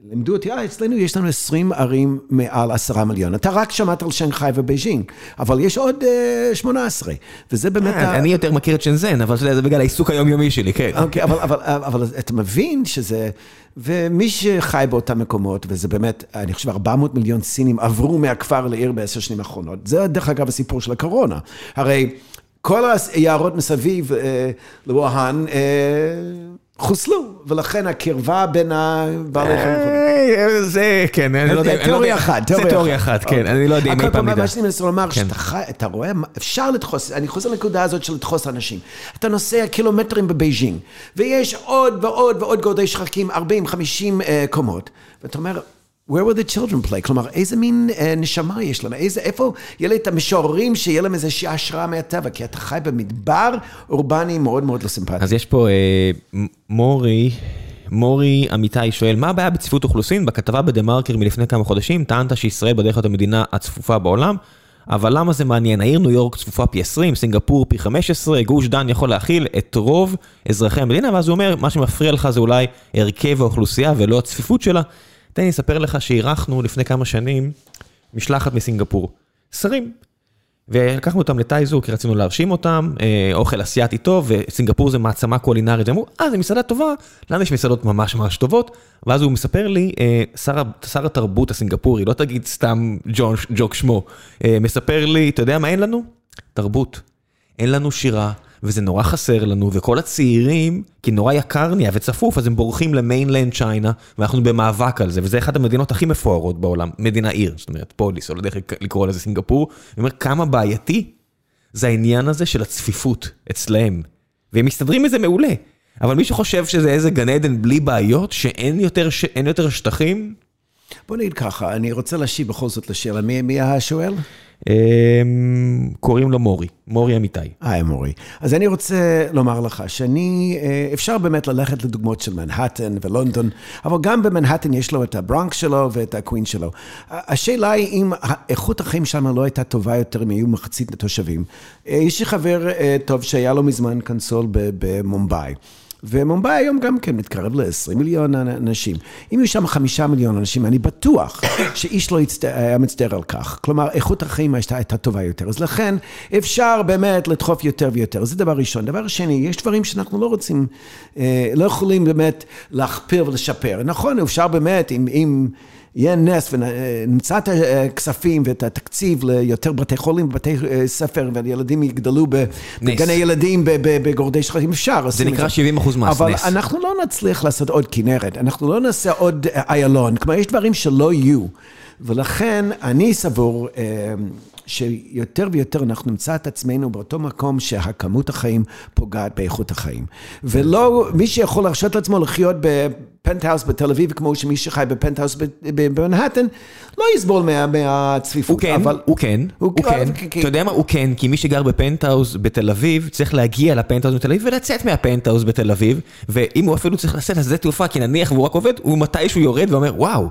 לימדו אותי, אה, אצלנו יש לנו עשרים ערים מעל עשרה מיליון. אתה רק שמעת על שנגחאי ובייג'ינג, אבל יש עוד שמונה עשרה, וזה באמת... אני יותר מכיר את שנזן, אבל זה בגלל העיסוק היומיומי שלי, כן. אוקיי, אבל אתה מבין שזה... ומי שחי באותם מקומות, וזה באמת, אני חושב, ארבע מאות מיליון סינים עברו מהכפר לעיר בעשר שנים האחרונות. זה דרך אגב הסיפור של הקורונה. הרי כל היערות מסביב לווהאן... חוסלו, ולכן הקרבה בין הבעלי חיים. זה, כן, אני לא יודע. תיאוריה אחת. זה תיאוריה אחת, כן, אני לא יודע אם אי פעם נדע. הכל פעם שאני מנסה לומר, שאתה רואה, אפשר לדחוס, אני חוזר לנקודה הזאת של לדחוס אנשים. אתה נוסע קילומטרים בבייג'ינג, ויש עוד ועוד ועוד גורדי שחקים, ארבעים חמישים קומות, ואתה אומר, where were the children play? כלומר, איזה מין נשמה יש לנו? איפה יהיה לי את המשוררים שיהיה להם איזושהי השראה מהטבע? כי אתה חי במדבר אורבני מאוד מאוד לא סימפטי. אז יש פה מורי, מורי אמיתי שואל, מה הבעיה בצפיפות אוכלוסין? בכתבה בדמרקר מלפני כמה חודשים, טענת שישראל בדרך כלל המדינה הצפופה בעולם, אבל למה זה מעניין? העיר ניו יורק צפופה פי עשרים, סינגפור פי חמש עשרה, גוש דן יכול להכיל את רוב אזרחי המדינה, ואז הוא אומר, מה שמפריע לך זה אולי הרכב האוכלוסייה ולא הצפיפות שלה. תן לי אספר לך שאירחנו לפני כמה שנים משלחת מסינגפור. שרים. ולקחנו אותם לטייזו, כי רצינו להרשים אותם, אוכל אסיאתי טוב, וסינגפור זה מעצמה קולינרית, אמרו, אה, זה מסעדה טובה, לנו יש מסעדות ממש ממש טובות, ואז הוא מספר לי, שר התרבות הסינגפורי, לא תגיד סתם ג'וק שמו, מספר לי, אתה יודע מה אין לנו? תרבות. אין לנו שירה, וזה נורא חסר לנו, וכל הצעירים, כי נורא יקר נהיה וצפוף, אז הם בורחים למיינלנד צ'יינה, ואנחנו במאבק על זה, וזה אחת המדינות הכי מפוארות בעולם, מדינה עיר, זאת אומרת, פוליס, או לא דרך לקרוא לזה סינגפור, ואומר, כמה בעייתי זה העניין הזה של הצפיפות אצלהם, והם מסתדרים מזה מעולה, אבל מי שחושב שזה איזה גן עדן בלי בעיות, שאין יותר, שאין יותר שטחים... בוא נגיד ככה, אני רוצה להשיב בכל זאת לשאלה, מי, מי השואל? קוראים לו מורי, מורי אמיתי. היי מורי. אז אני רוצה לומר לך שאני, אפשר באמת ללכת לדוגמאות של מנהטן ולונדון, אבל גם במנהטן יש לו את הברונקס שלו ואת הקווין שלו. השאלה היא אם איכות החיים שם לא הייתה טובה יותר אם היו מחצית לתושבים. יש לי חבר טוב שהיה לו מזמן קונסול במומביי. ומומביי היום גם כן מתקרב ל-עשרים מיליון אנשים. אם יהיו שם חמישה מיליון אנשים, אני בטוח שאיש לא היה מצטער על כך. כלומר, איכות החיים הייתה טובה יותר. אז לכן, אפשר באמת לדחוף יותר ויותר. זה דבר ראשון. דבר שני, יש דברים שאנחנו לא רוצים, לא יכולים באמת להכפיר ולשפר. נכון, אפשר באמת, אם... אם יהיה נס ונמצא את הכספים ואת התקציב ליותר בתי חולים ובתי ספר, והילדים יגדלו בגני ילדים בגורדי שחקים, אפשר. זה נקרא שבעים אחוז מס, אבל נס. אבל אנחנו לא נצליח לעשות עוד כנרת, אנחנו לא נעשה עוד איילון, כלומר יש דברים שלא יהיו, ולכן אני סבור שיותר ויותר אנחנו נמצא את עצמנו באותו מקום שהכמות החיים פוגעת באיכות החיים. ולא, מי שיכול להרשות לעצמו לחיות בפנטהאוס בתל אביב, כמו שמי שחי בפנטהאוס במנהטן, לא יסבול מהצפיפות. הוא כן, הוא כן. אתה יודע מה? הוא כן, כי מי שגר בפנטהאוס בתל אביב, צריך להגיע לפנטהאוס בתל אביב ולצאת מהפנטהאוס בתל אביב, ואם הוא אפילו צריך לצאת לשדה תעופה, כי נניח והוא רק עובד, הוא מתי שהוא יורד ואומר, וואו,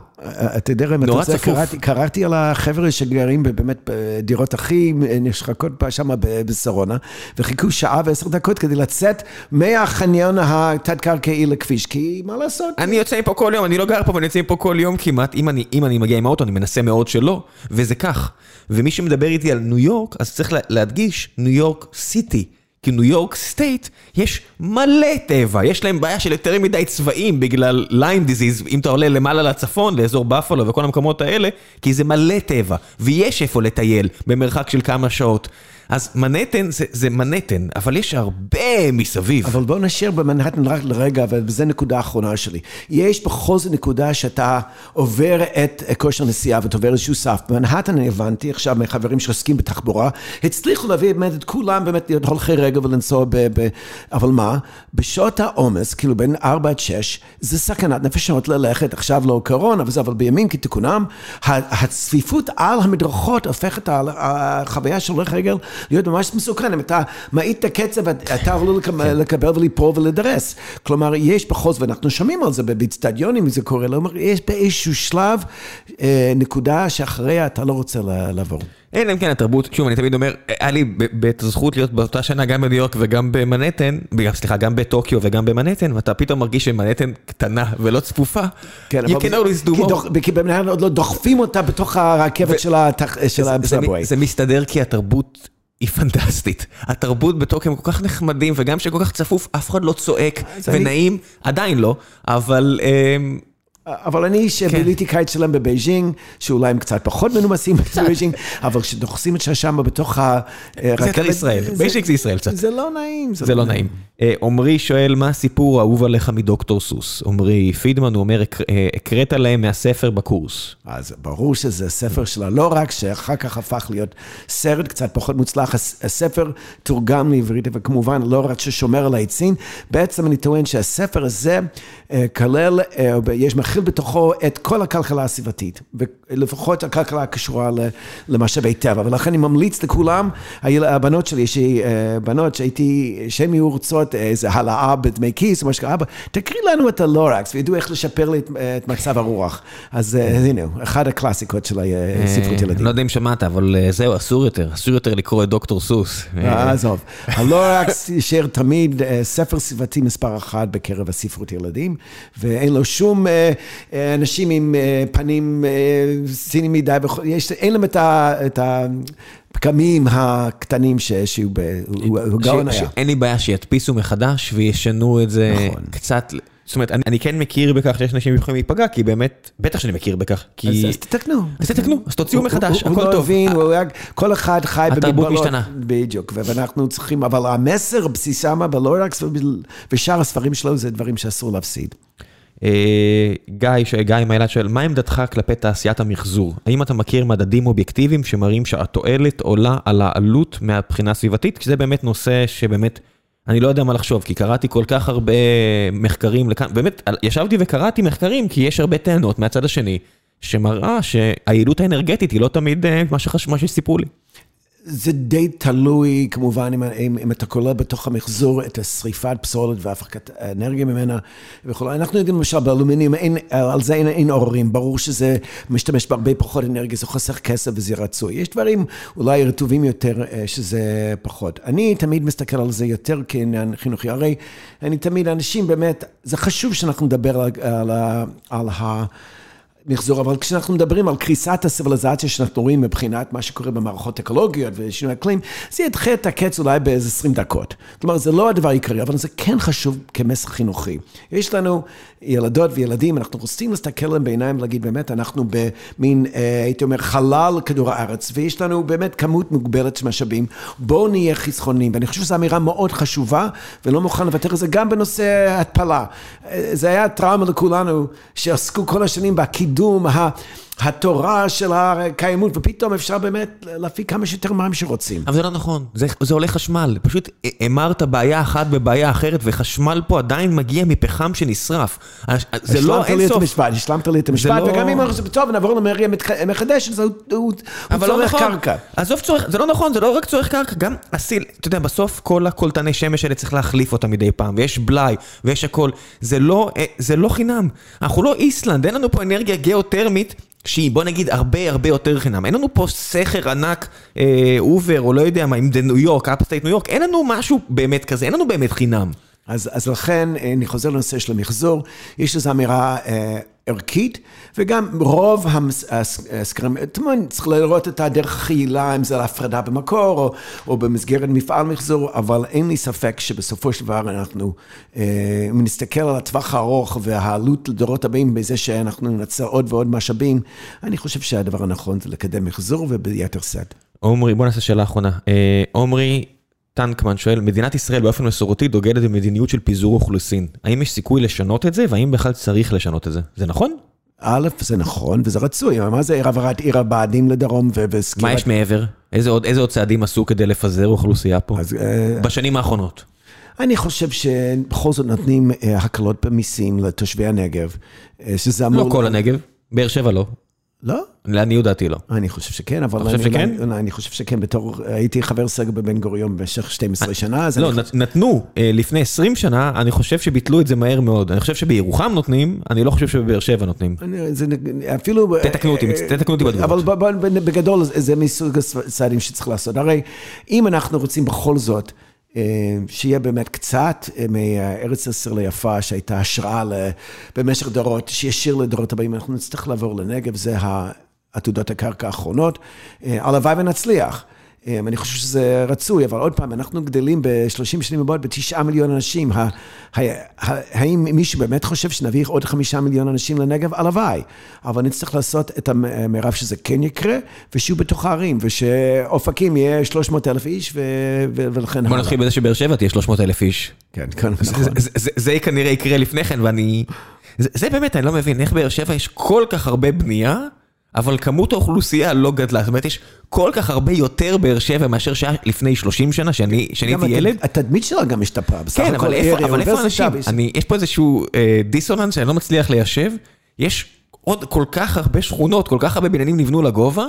נורא צפוף. קראתי על החבר'ה שגרים באמת דירות הכי נשחקות שם בסרונה, וחיכו שעה ועשר דקות כדי לצאת מהחניון התת-קרקעי לכביש, כי מה לעשות? אני יוצא פה כל יום, אני לא גר פה, ואני יוצא פה כל יום כמעט, אם אני, אם אני מגיע עם האוטו, אני מנסה מאוד שלא, וזה כך. ומי שמדבר איתי על ניו יורק, אז צריך להדגיש, ניו יורק סיטי, כי ניו יורק סטייט יש מלא טבע, יש להם בעיה של יותר מדי צבעים בגלל ליים דיזיז, אם אתה עולה למעלה לצפון, לאזור בפלו וכל המקומות האלה, כי זה מלא טבע, ויש איפה לטייל במרחק של כמה שעות. אז מנהטן זה, זה מנהטן, אבל יש הרבה מסביב. אבל בואו נשאר במנהטן רק לרגע, וזו נקודה האחרונה שלי. יש בכל זאת נקודה שאתה עובר את כושר נסיעה, ואתה עובר איזשהו סף. במנהטן אני הבנתי, עכשיו מחברים שעוסקים בתחבורה, הצליחו להביא באמת את כולם, באמת להיות הולכי רגל ולנסוע ב... ב... אבל מה? בשעות העומס, כאילו בין ארבע עד שש, זה סכנת נפשות ללכת, עכשיו לא קורונה, וזה, אבל בימים כתיקונם, הצפיפות על המדרכות הופכת על החוויה של הולך רגל, להיות ממש מסוכן, אם אתה מעיד את הקצב, אתה עלול לקבל ולפור ולדרס. כלומר, יש בחוז, ואנחנו שומעים על זה בצטדיונים, אם זה קורה, יש באיזשהו שלב נקודה שאחריה אתה לא רוצה לעבור. אין להם כן התרבות, שוב, אני תמיד אומר, היה לי את הזכות להיות באותה שנה גם בניו יורק וגם במנהטן, סליחה, גם בטוקיו וגם במנהטן, ואתה פתאום מרגיש שמנהטן קטנה ולא צפופה, כי במנהטן עוד לא דוחפים אותה בתוך הרכבת של הסאבווי. זה מסתדר כי התרבות היא פנטסטית. התרבות בתוקיו הם כל כך נחמדים, וגם שכל כך צפוף, אף אחד לא צועק ונעים, עדיין לא, אבל... אבל אני שביליתי קיץ שלהם בבייג'ינג, שאולי הם קצת פחות מנומסים בבייג'ינג, אבל כשדוחסים את ששם בתוך הרכבת... זה יותר ישראל, בייג'ינג זה ישראל קצת. זה לא נעים. זה לא נעים. עומרי שואל, מה הסיפור האהוב עליך מדוקטור סוס? עומרי פידמן, הוא אומר, הקראת להם מהספר בקורס. אז ברור שזה ספר שלה, לא רק שאחר כך הפך להיות סרט קצת פחות מוצלח, הספר תורגם לעברית, וכמובן לא רק ששומר על העצים, בעצם אני טוען שהספר הזה כלל, יש מכיל בתוכו את כל הכלכלה הסביבתית, ולפחות הכלכלה הקשורה למשאבי טבע, ולכן אני ממליץ לכולם, הבנות שלי, יש בנות שהייתי, שהן יהיו רוצות, איזה העלאה בדמי כיס, או משהו, אבא, תקריא לנו את הלורקס, וידעו איך לשפר לי את מצב הרוח. אז הנה, אחד הקלאסיקות של ספרות ילדים. לא יודע אם שמעת, אבל זהו, אסור יותר, אסור יותר לקרוא את דוקטור סוס. עזוב, הלורקס יישאר תמיד ספר סביבתי מספר אחת בקרב הספרות ילדים, ואין לו שום אנשים עם פנים סינים מדי, אין להם את ה... הפקמים הקטנים שהשיעו, הוא גאון היה. אין לי בעיה שידפיסו מחדש וישנו את זה קצת... זאת אומרת, אני כן מכיר בכך שיש אנשים יכולים להיפגע, כי באמת, בטח שאני מכיר בכך, כי... אז תתקנו. אז תתקנו, אז תוציאו מחדש, הכל טוב. כל אחד חי במגבלות, בדיוק, ואנחנו צריכים, אבל המסר בסיסם, בלורקס ושאר הספרים שלו, זה דברים שאסור להפסיד. גיא, גיא מהילד שואל, מה עמדתך כלפי תעשיית המחזור? האם אתה מכיר מדדים אובייקטיביים שמראים שהתועלת עולה על העלות מהבחינה הסביבתית? שזה באמת נושא שבאמת... אני לא יודע מה לחשוב, כי קראתי כל כך הרבה מחקרים לכאן, באמת, ישבתי וקראתי מחקרים, כי יש הרבה טענות מהצד השני, שמראה שהיעילות האנרגטית היא לא תמיד מה שחשוב, מה שסיפרו לי. זה די תלוי, כמובן, אם, אם, אם אתה כולל בתוך המחזור את השריפת פסולת והפקת אנרגיה ממנה וכו'. אנחנו יודעים, למשל, באלומיניום, אין, על זה אין, אין עוררים. ברור שזה משתמש בהרבה פחות אנרגיה, זה חוסך כסף וזה רצוי. יש דברים אולי רטובים יותר שזה פחות. אני תמיד מסתכל על זה יותר כעניין חינוכי. הרי אני תמיד, אנשים באמת, זה חשוב שאנחנו נדבר על, על, על ה... מחזור, אבל כשאנחנו מדברים על קריסת הסיביליזציה שאנחנו רואים מבחינת מה שקורה במערכות אקולוגיות ושינוי אקלים, זה ידחה את הקץ אולי באיזה עשרים דקות. כלומר, זה לא הדבר העיקרי, אבל זה כן חשוב כמסר חינוכי. יש לנו ילדות וילדים, אנחנו רוצים להסתכל להם בעיניים, להגיד באמת, אנחנו במין, הייתי אומר, חלל כדור הארץ, ויש לנו באמת כמות מוגבלת של משאבים. בואו נהיה חסכוניים, ואני חושב שזו אמירה מאוד חשובה, ולא מוכן לוותר את זה גם בנושא התפלה. זה היה טראומה לכולנו, שעסקו כל השנים בהקיד דום, התורה של הקיימות, ופתאום אפשר באמת להפיק כמה שיותר מים שרוצים. אבל זה לא נכון, זה, זה עולה חשמל, פשוט אמרת בעיה אחת בבעיה אחרת, וחשמל פה עדיין מגיע מפחם שנשרף. זה לא אין סוף. השלמת לי את המשפט, וגם לא... אם אנחנו טוב, נעבור למריה מחדש, זה הוא, הוא צורך לא נכון. קרקע. עזוב צורך, זה לא נכון, זה לא רק צורך קרקע, גם אסיל, אתה יודע, בסוף כל הקולטני שמש האלה צריך להחליף אותם מדי פעם, ויש בלי, ויש הכל, זה לא, זה לא חינם. אנחנו לא איסלנד, אין לנו פה אנרגיה גיאותרמית, שהיא, בוא נגיד, הרבה הרבה יותר חינם. אין לנו פה סכר ענק, אה, אובר, או לא יודע מה, עם ניו יורק, אפסטייט ניו יורק, אין לנו משהו באמת כזה, אין לנו באמת חינם. אז, אז לכן, אני חוזר לנושא של המחזור, יש לזה אמירה אה, ערכית, וגם רוב הסקרים, תמיד צריך לראות את הדרך החיילה, אם זה להפרדה במקור, או, או במסגרת מפעל מחזור, אבל אין לי ספק שבסופו של דבר אנחנו, אה, אם נסתכל על הטווח הארוך, והעלות לדורות הבאים, בזה שאנחנו ננצל עוד ועוד משאבים, אני חושב שהדבר הנכון זה לקדם מחזור, וביתר סד. עומרי, בוא נעשה שאלה האחרונה. אה, עומרי, טנקמן שואל, מדינת ישראל באופן מסורתי דוגלת במדיניות של פיזור אוכלוסין. האם יש סיכוי לשנות את זה, והאם בכלל צריך לשנות את זה? זה נכון? א', זה נכון, וזה רצוי. מה זה העברת עיר הבה"דים לדרום ובסקירת... מה יש מעבר? איזה עוד, איזה עוד צעדים עשו כדי לפזר אוכלוסייה פה? אז, בשנים האחרונות. אני חושב שבכל זאת נותנים הקלות במיסים לתושבי הנגב. שזה אמור... לא כל הנגב, באר שבע לא. לא? אני יודעתי לא. אני חושב שכן, אבל... אני חושב שכן? אני חושב שכן, בתור... הייתי חבר סגל בבן גוריון במשך שתים עשרה שנה, לא, נתנו לפני עשרים שנה, אני חושב שביטלו את זה מהר מאוד. אני חושב שבירוחם נותנים, אני לא חושב שבבאר שבע נותנים. אפילו... תתקנו אותי, תתקנו אותי בדברות. אבל בגדול זה מסוג הסעדים שצריך לעשות. הרי אם אנחנו רוצים בכל זאת, שיהיה באמת קצת מארץ ישראל ליפה, שהייתה השראה במשך דורות, שישיר לדורות הבאים, אנחנו נצטרך לעבור לנגב, זה העתודות הקרקע האחרונות, הלוואי ונצליח. אני חושב שזה רצוי, אבל עוד פעם, אנחנו גדלים ב-שלושים שנים הבאות, ב-תשעה מיליון אנשים. האם מישהו באמת חושב שנביא עוד חמישה מיליון אנשים לנגב? הלוואי. אבל נצטרך לעשות את המרב שזה כן יקרה, ושיהיו בתוך הערים, ושאופקים יהיה שלוש מאות אלף איש, ולכן... בוא נתחיל בזה שבאר שבע תהיה שלוש מאות אלף איש. כן, כן. זה כנראה יקרה לפני כן, ואני... זה באמת, אני לא מבין, איך באר שבע יש כל כך הרבה בנייה, אבל כמות האוכלוסייה לא גדלה, זאת אומרת, יש כל כך הרבה יותר באר שבע מאשר שעה לפני שלושים שנה, שאני הייתי ילד. התדמית שלה גם השתפרה. כן, אבל איפה אנשים? יש פה איזשהו דיסוננס שאני לא מצליח ליישב, יש עוד כל כך הרבה שכונות, כל כך הרבה בניינים נבנו לגובה,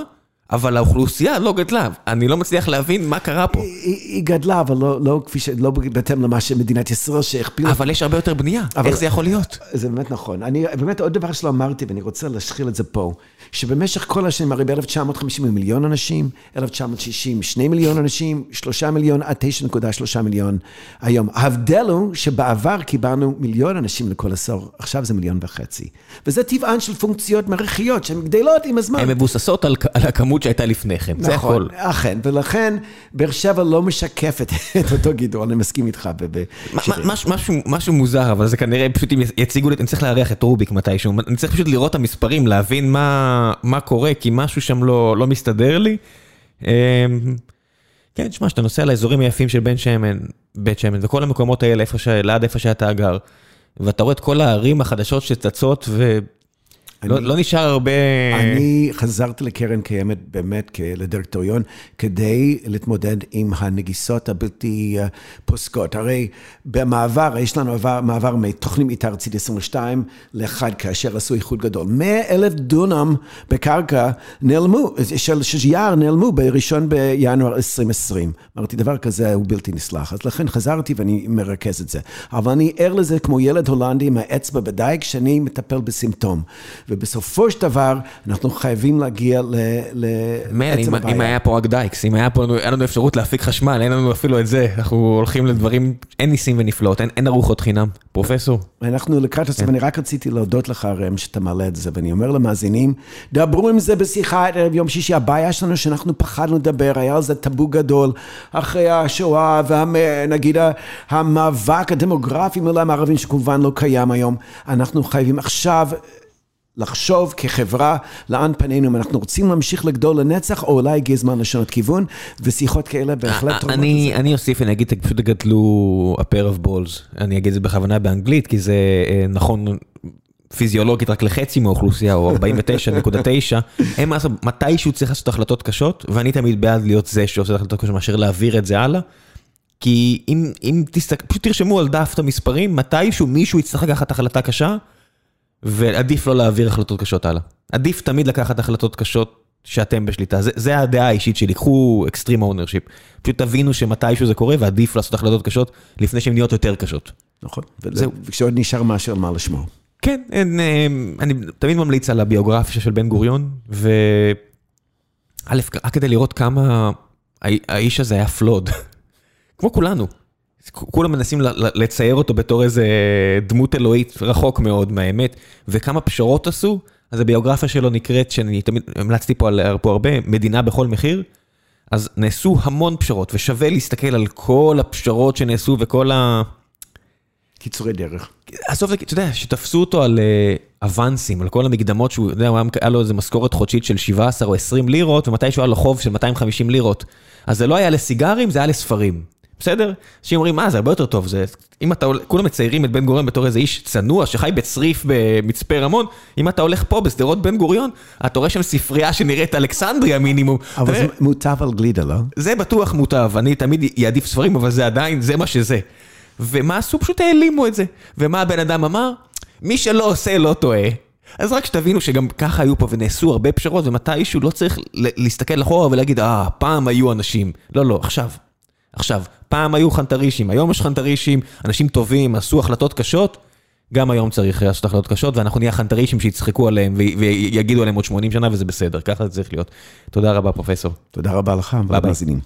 אבל האוכלוסייה לא גדלה, אני לא מצליח להבין מה קרה פה. היא גדלה, אבל לא בהתאם למה שמדינת ישראל שהכפילה. אבל יש הרבה יותר בנייה, איך זה יכול להיות? זה באמת נכון. אני באמת עוד דבר שלא אמרתי, ואני רוצה להשחיל את זה פה, שבמשך כל השנים, הרי ב-אלף תשע מאות חמישים מיליון אנשים, אלף תשע מאות שישים שני מיליון אנשים, שלושה מיליון עד תשע נקודה שלושה מיליון היום. ההבדל הוא שבעבר קיבלנו מיליון אנשים לכל עשור, עכשיו זה מיליון וחצי. וזה טבען של פונקציות מערכיות, שהן גדלות עם הזמן. הן מבוססות על הכמות המציאות שהייתה לפני כן. זה הכל. אכן, ולכן באר שבע לא משקפת את אותו גידול, אני מסכים איתך. משהו מוזר, אבל זה כנראה פשוט אם יציגו לי, אני צריך להריח את רוביק מתישהו, אני צריך פשוט לראות את המספרים, להבין מה קורה, כי משהו שם לא מסתדר לי. כן, תשמע, שאתה נוסע לאזורים היפים של בן שמן, בית שמן, וכל המקומות האלה, לעד איפה שאתה גר, ואתה רואה את כל הערים החדשות שצצות, ולא נשאר הרבה... אני חזרתי לקרן קיימת באמת לדירקטוריון, כדי להתמודד עם הנגיסות הבלתי פוסקות. הרי במעבר, יש לנו מעבר מתוכנית מתאר ארצית עשרים ושתיים לאחד, כאשר עשו איחוד גדול. מאה אלף דונם בקרקע נעלמו, של יער נעלמו בראשון בינואר עשרים עשרים. אמרתי, דבר כזה הוא בלתי נסלח. אז לכן חזרתי ואני מרכז את זה. אבל אני ער לזה כמו ילד הולנדי עם האצבע בדייק, שאני מטפל בסימפטום. ובסופו של דבר, אנחנו חייבים להגיע לעצם הבעיה. אם היה פה רק דייקס, אם היה פה, אין לנו אפשרות להפיק חשמל, אין לנו אפילו את זה, אנחנו הולכים לדברים, אין ניסים ונפלאות, אין ארוחות חינם. פרופסור? אנחנו לקראת הסוף, ואני רק רציתי להודות לך, רם, שאתה מעלה את זה, ואני אומר למאזינים, דברו עם זה בשיחה, ערב יום שישי, הבעיה שלנו שאנחנו פחדנו לדבר, היה על זה טאבו גדול, אחרי השואה, ונגיד המאבק הדמוגרפי מעולם הערבים, שכמובן לא קיים היום, אנחנו חייבים עכשיו לחשוב כחברה לאן פנינו, אנחנו רוצים להמשיך לגדול לנצח, או אולי הגיע זמן לשנות כיוון, ושיחות כאלה בהחלט תורמות. אני אוסיף, אני אגיד, פשוט גדלו a pair of balls, אני אגיד את זה בכוונה באנגלית, כי זה נכון פיזיולוגית רק לחצי מהאוכלוסייה, או ארבעים ותשע נקודה תשע, הם מתישהו צריך לעשות החלטות קשות, ואני תמיד בעד להיות זה שעושה החלטות קשות, מאשר להעביר את זה הלאה, כי אם פשוט תרשמו על דף את המספרים, מתישהו מישהו יצטרך לקחת החלטה קשה, ועדיף לא להעביר החלטות קשות הלאה. עדיף תמיד לקחת החלטות קשות שאתם בשליטה. זה, זה הדעה האישית שלי. קחו extreme ownership. פשוט תבינו שמתישהו זה קורה, ועדיף לעשות החלטות קשות לפני שהן נהיות יותר קשות. נכון. וכשעוד נשאר משהו על מה לשמור. כן, אני תמיד ממליץ על הביוגרפיה של בן גוריון, ו... א', כדי לראות כמה האיש הזה היה פלוד. כמו כולנו. כולם מנסים לצייר אותו בתור איזה דמות אלוהית רחוק מאוד מהאמת, וכמה פשרות עשו, אז הביוגרפיה שלו נקראת, שאני תמיד המלצתי פה הרבה, מדינה בכל מחיר, אז נעשו המון פשרות, ושווה להסתכל על כל הפשרות שנעשו, וכל ה... קיצורי דרך. הסוף, אתה יודע, שתפסו אותו על אבנסים, על כל המקדמות, שהוא, אתה יודע, היה לו איזה משכורת חודשית של שבע עשרה או עשרים לירות, ומתי שהוא היה לו חוב של מאתיים וחמישים לירות. אז זה לא היה לסיגרים, זה היה לספרים. בסדר? שאם אומרים, מה, זה הרבה יותר טוב, זה, אם אתה, כולם מציירים את בן גוריון בתור איזה איש צנוע, שחי בצריף במצפה רמון, אם אתה הולך פה בסדרות בן גוריון, אתה רואה שם ספרייה שנראית אלכסנדריה מינימום. אבל זה מוטב על גלידה, לא? זה בטוח מוטב, אני תמיד יעדיף ספרים, אבל זה עדיין, זה מה שזה. ומה עשו? פשוט העלימו את זה. ומה הבן אדם אמר? מי שלא עושה לא טועה. אז רק שתבינו שגם ככה היו פה ונעשו הרבה פשרות, ומתישהו לא צריך להסתכל אחורה ולהגיד, "אה, פעם היו אנשים." לא, לא, עכשיו. עכשיו, פעם היו חנטרישים, היום יש חנטרישים, אנשים טובים, עשו החלטות קשות, גם היום צריך לעשות החלטות קשות, ואנחנו נהיה חנטרישים שיצחקו עליהם, ויגידו עליהם עוד שמונים שנה, וזה בסדר, ככה זה צריך להיות. תודה רבה, פרופסור. תודה רבה לך, ולמאזינים.